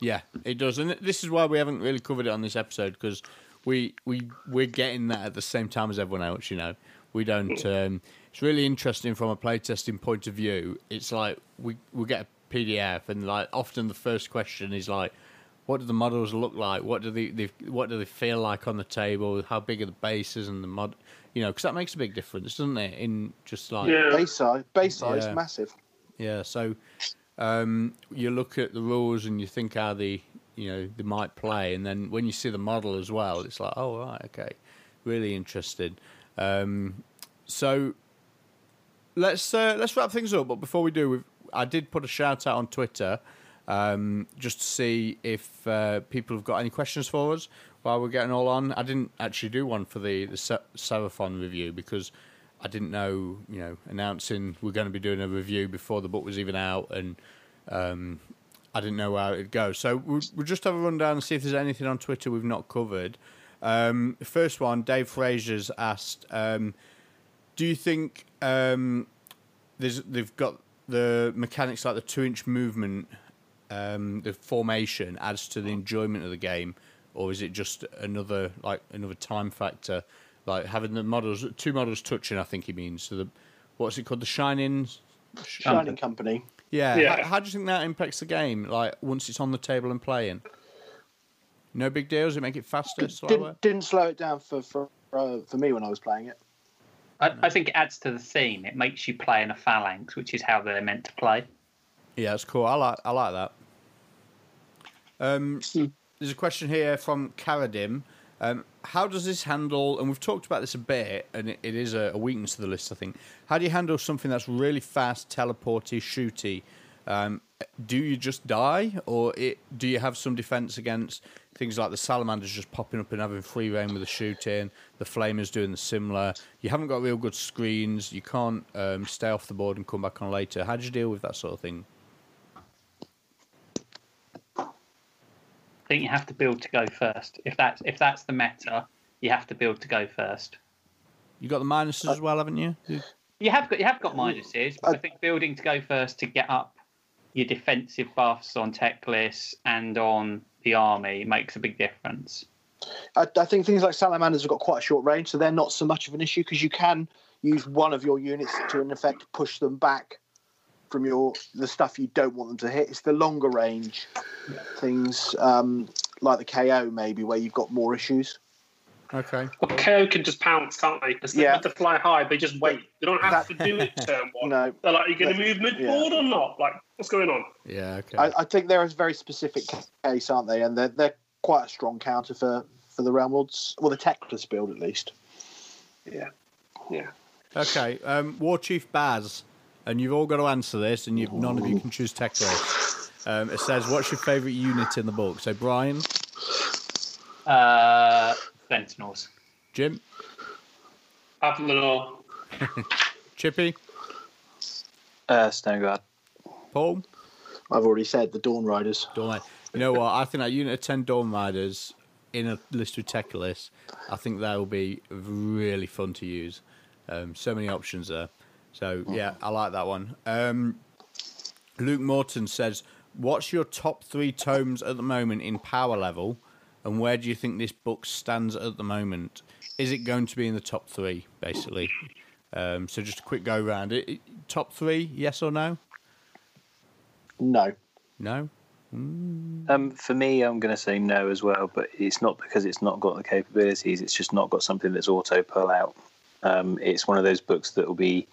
Yeah, it does. And this is why we haven't really covered it on this episode, because we're getting that at the same time as everyone else, you know. We don't... it's really interesting from a playtesting point of view. It's like we get a PDF, and like often the first question is like, What do the models look like? What do they feel like on the table? How big are the bases and the mod? You know, because that makes a big difference, doesn't it? In just like base size, yeah. Massive. Yeah. So you look at the rules and you think how they might play, and then when you see the model as well, it's like, oh right, okay, really interested. So let's wrap things up. But before we do, I did put a shout out on Twitter. Just to see if people have got any questions for us while we're getting all on. I didn't actually do one for the Seraphon review because I didn't know, announcing we're going to be doing a review before the book was even out, and I didn't know how it'd go. So we'll just have a rundown and see if there's anything on Twitter we've not covered. The first one, Dave Fraser's asked, do you think they've got the mechanics like the 2-inch movement... the formation adds to the enjoyment of the game, or is it just another time factor, like having the models, two models touching? I think he means so. What's it called? The Shining Company. Yeah. Yeah. How do you think that impacts the game? Like once it's on the table and playing, no big deal. Does it make it faster? Didn't slow it down for me when I was playing it. I think it adds to the theme. It makes you play in a phalanx, which is how they're meant to play. Yeah, that's cool. I like that. There's a question here from Kharadron. How does this handle, and we've talked about this a bit, and it is a weakness of the list, I think. How do you handle something that's really fast, teleporty, shooty? Do you just die, or do you have some defense against things like the salamanders just popping up and having free reign with the shooting, the flamers doing the similar? You haven't got real good screens. You can't stay off the board and come back on later. How do you deal with that sort of thing? I think you have to build to go first. If that's the meta, you have to build to go first. You got the minuses as well, haven't you? You have got minuses, but I think building to go first to get up your defensive buffs on Teclis and on the army makes a big difference. I think things like salamanders have got quite a short range, so they're not so much of an issue because you can use one of your units to, in effect, push them back from the stuff you don't want them to hit. It's the longer range things, like the KO maybe, where you've got more issues. Okay. Well, KO can just pounce, can't they? Because they have to fly high, they just wait. They don't have to do it turn one. No. They're like, are you going to move mid-board or not? Like, what's going on? Yeah, okay. I think they're a very specific case, aren't they? And they're quite a strong counter for the Realm Lords, well, the Teclis build at least. Yeah. Yeah. Okay. War Chief Baz. And you've all got to answer this, and none of you can choose Teclis. It says, what's your favourite unit in the book? So, Brian? Sentinels. Jim? Avalenor. Chippy? Stone Guard. Paul? I've already said the Dawn Riders. You know what? I think that unit of 10 Dawn Riders in a list with Teclis, I think that will be really fun to use. So many options there. So, yeah, I like that one. Luke Morton says, what's your top 3 tomes at the moment in power level, and where do you think this book stands at the moment? Is it going to be in the top 3, basically? So just a quick go-round. Top 3, yes or no? No. No? Mm. For me, I'm going to say no as well, but it's not because it's not got the capabilities. It's just not got something that's auto-pull out. It's one of those books that will be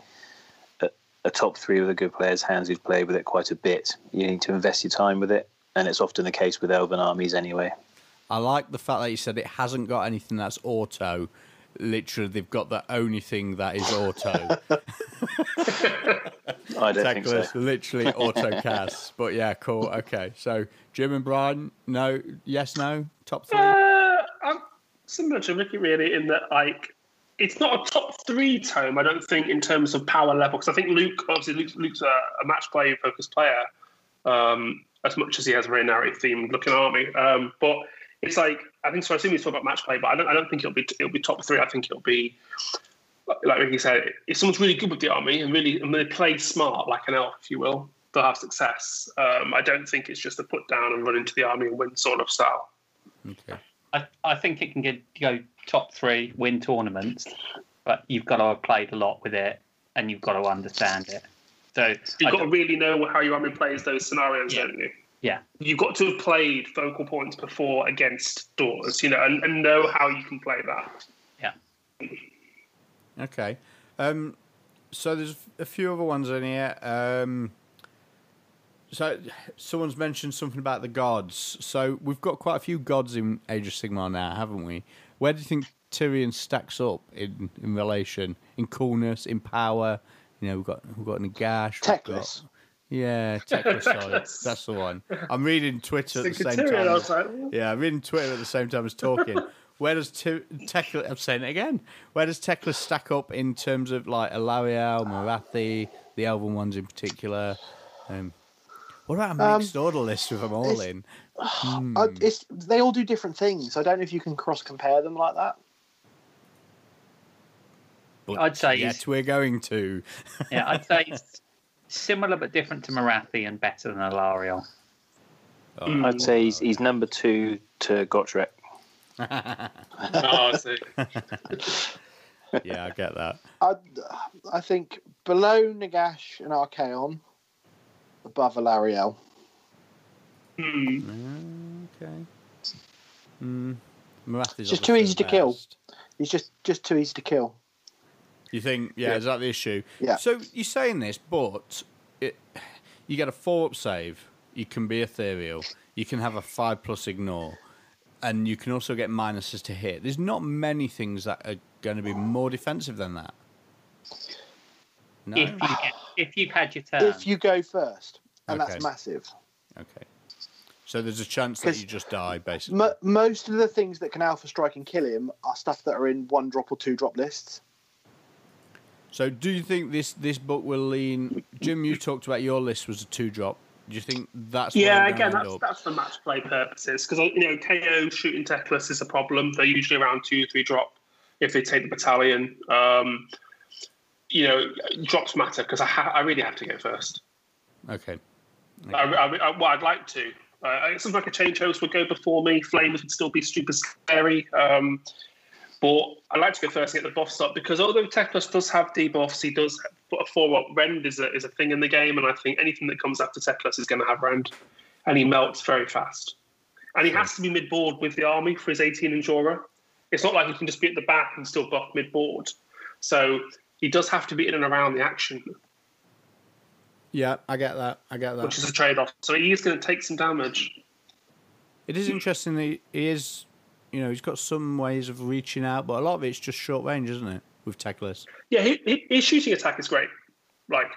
a top 3 with a good player's hands who've played with it quite a bit. You need to invest your time with it, and it's often the case with elven armies anyway. I like the fact that you said it hasn't got anything that's auto. Literally, they've got the only thing that is auto. I don't think so. Literally auto casts. But yeah, cool. Okay, so Jim and Brian, no, yes, no, top 3? I'm similar to Ricky, really, in that, like, it's not a top 3 tome, I don't think, in terms of power level, because I think Luke's a match play focused player, as much as he has a very narrative themed looking army. But it's like, I think, so I assume he's talking about match play, but I don't think it'll be top 3. I think it'll be, like Ricky said, if someone's really good with the army and they play smart, like an elf, if you will, they'll have success. I don't think it's just a put down and run into the army and win sort of style. Okay. I think it can go top 3, win tournaments, but you've got to have played a lot with it and you've got to understand it. So you've got to really know how your army plays those scenarios, don't you? Yeah. You've got to have played focal points before against doors, you know, and know how you can play that. Yeah. Okay. So there's a few other ones in here. So someone's mentioned something about the gods. So we've got quite a few gods in Age of Sigmar now, haven't we? Where do you think Tyrion stacks up in relation, in coolness, in power? You know, we've got Nagash. Teclis. Yeah, Teclis. Sorry, that's the one. I'm reading Twitter at the same time. Yeah, I'm reading Twitter at the same time as talking. Where does Teclis? I'm saying it again. Where does Teclis stack up in terms of like Alarielle, Morathi, the Elven ones in particular? What about a mixed order list with them all in? They all do different things. I don't know if you can cross compare them like that. But I'd say yes, we're going to. Yeah, I'd say it's similar but different to Morathi and better than Alariel. Oh, I'd say he's number two to Gotrek. Oh, I see. Yeah, I get that. I think below Nagash and Archaon. Above Alarielle. Mm. Okay. Mm. It's just too easy to kill. He's just too easy to kill. You think? Yeah, is that the issue? Yeah. So you're saying this, but you get a 4+ save. You can be ethereal. You can have a 5+ ignore, and you can also get minuses to hit. There's not many things that are going to be more defensive than that. No. If you've had your turn. If you go first. And okay. That's massive. Okay. So there's a chance that you just die, basically. Most of the things that can alpha strike and kill him are stuff that are in 1-drop or 2-drop lists. So do you think this book will lean... Jim, you talked about your list was a 2-drop. Do you think that's... Yeah, again, that's for match play purposes. Because, you know, KO shooting Teclis is a problem. They're usually around 2-3-drop if they take the battalion. You know, drops matter because I really have to go first. Okay. I'd like to. It seems like a change host would go before me. Flamers would still be super scary. But I'd like to go first and get the buffs up because although Teclis does have debuffs, he does put a 4-up. Rend is a thing in the game, and I think anything that comes after Teclis is going to have Rend. And he melts very fast. And he has to be mid-board with the army for his 18 Endurer. It's not like he can just be at the back and still buff mid-board. So... he does have to be in and around the action. Yeah, I get that. Which is a trade-off. So he is going to take some damage. It is interesting that he is, you know, he's got some ways of reaching out, but a lot of it's just short range, isn't it, with Teclis? Yeah, his shooting attack is great. Like,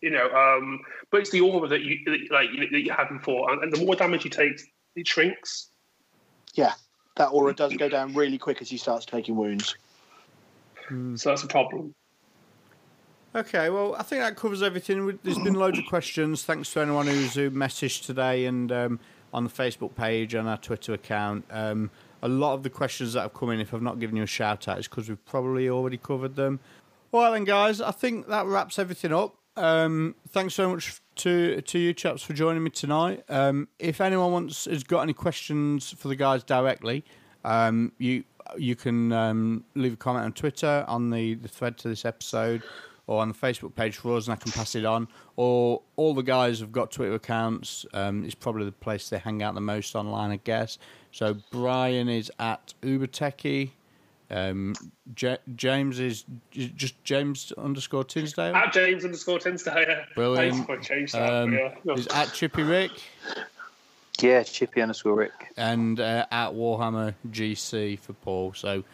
you know, but it's the aura that you had before. And the more damage he takes, it shrinks. Yeah, that aura does go down really quick as he starts taking wounds. So that's a problem. Okay, well, I think that covers everything. There's been loads of questions. Thanks to anyone who messaged today and on the Facebook page and our Twitter account. A lot of the questions that have come in, if I've not given you a shout-out, is because we've probably already covered them. All right, then, guys, I think that wraps everything up. Thanks so much to you chaps for joining me tonight. If anyone has got any questions for the guys directly, you can leave a comment on Twitter, on the thread to this episode, or on the Facebook page for us, and I can pass it on. Or all the guys have got Twitter accounts. It's probably the place they hang out the most online, I guess. So Brian is at Ubertechie. James is just James_Tinsdale. At James_Tinsdale. Brilliant. Is at Chippy Rick. Yeah, Chippy_Rick. And at Warhammer GC for Paul. So...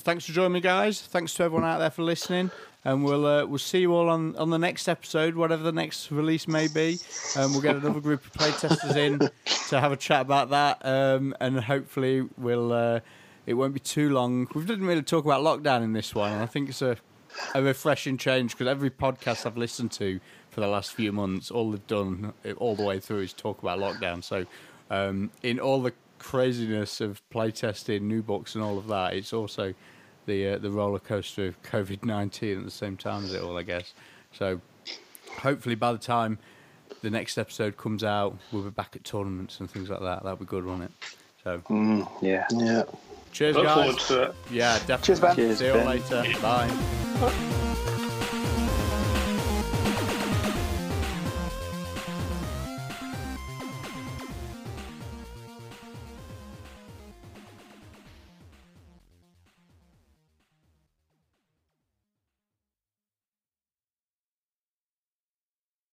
thanks for joining me, guys. Thanks to everyone out there for listening, and we'll see you all on the next episode, whatever the next release may be. We'll get another group of playtesters in to have a chat about that, and hopefully it won't be too long. We didn't really talk about lockdown in this one, and I think it's a refreshing change because every podcast I've listened to for the last few months, all they've done all the way through is talk about lockdown. So in all the craziness of playtesting, new books and all of that, it's also the roller coaster of COVID-19 at the same time as it all, I guess. So hopefully by the time the next episode comes out, we'll be back at tournaments and things like that. That'll be good, won't it? So yeah. Cheers, guys. Look forward to it. Yeah, definitely. Cheers, man. See you all later. Bye.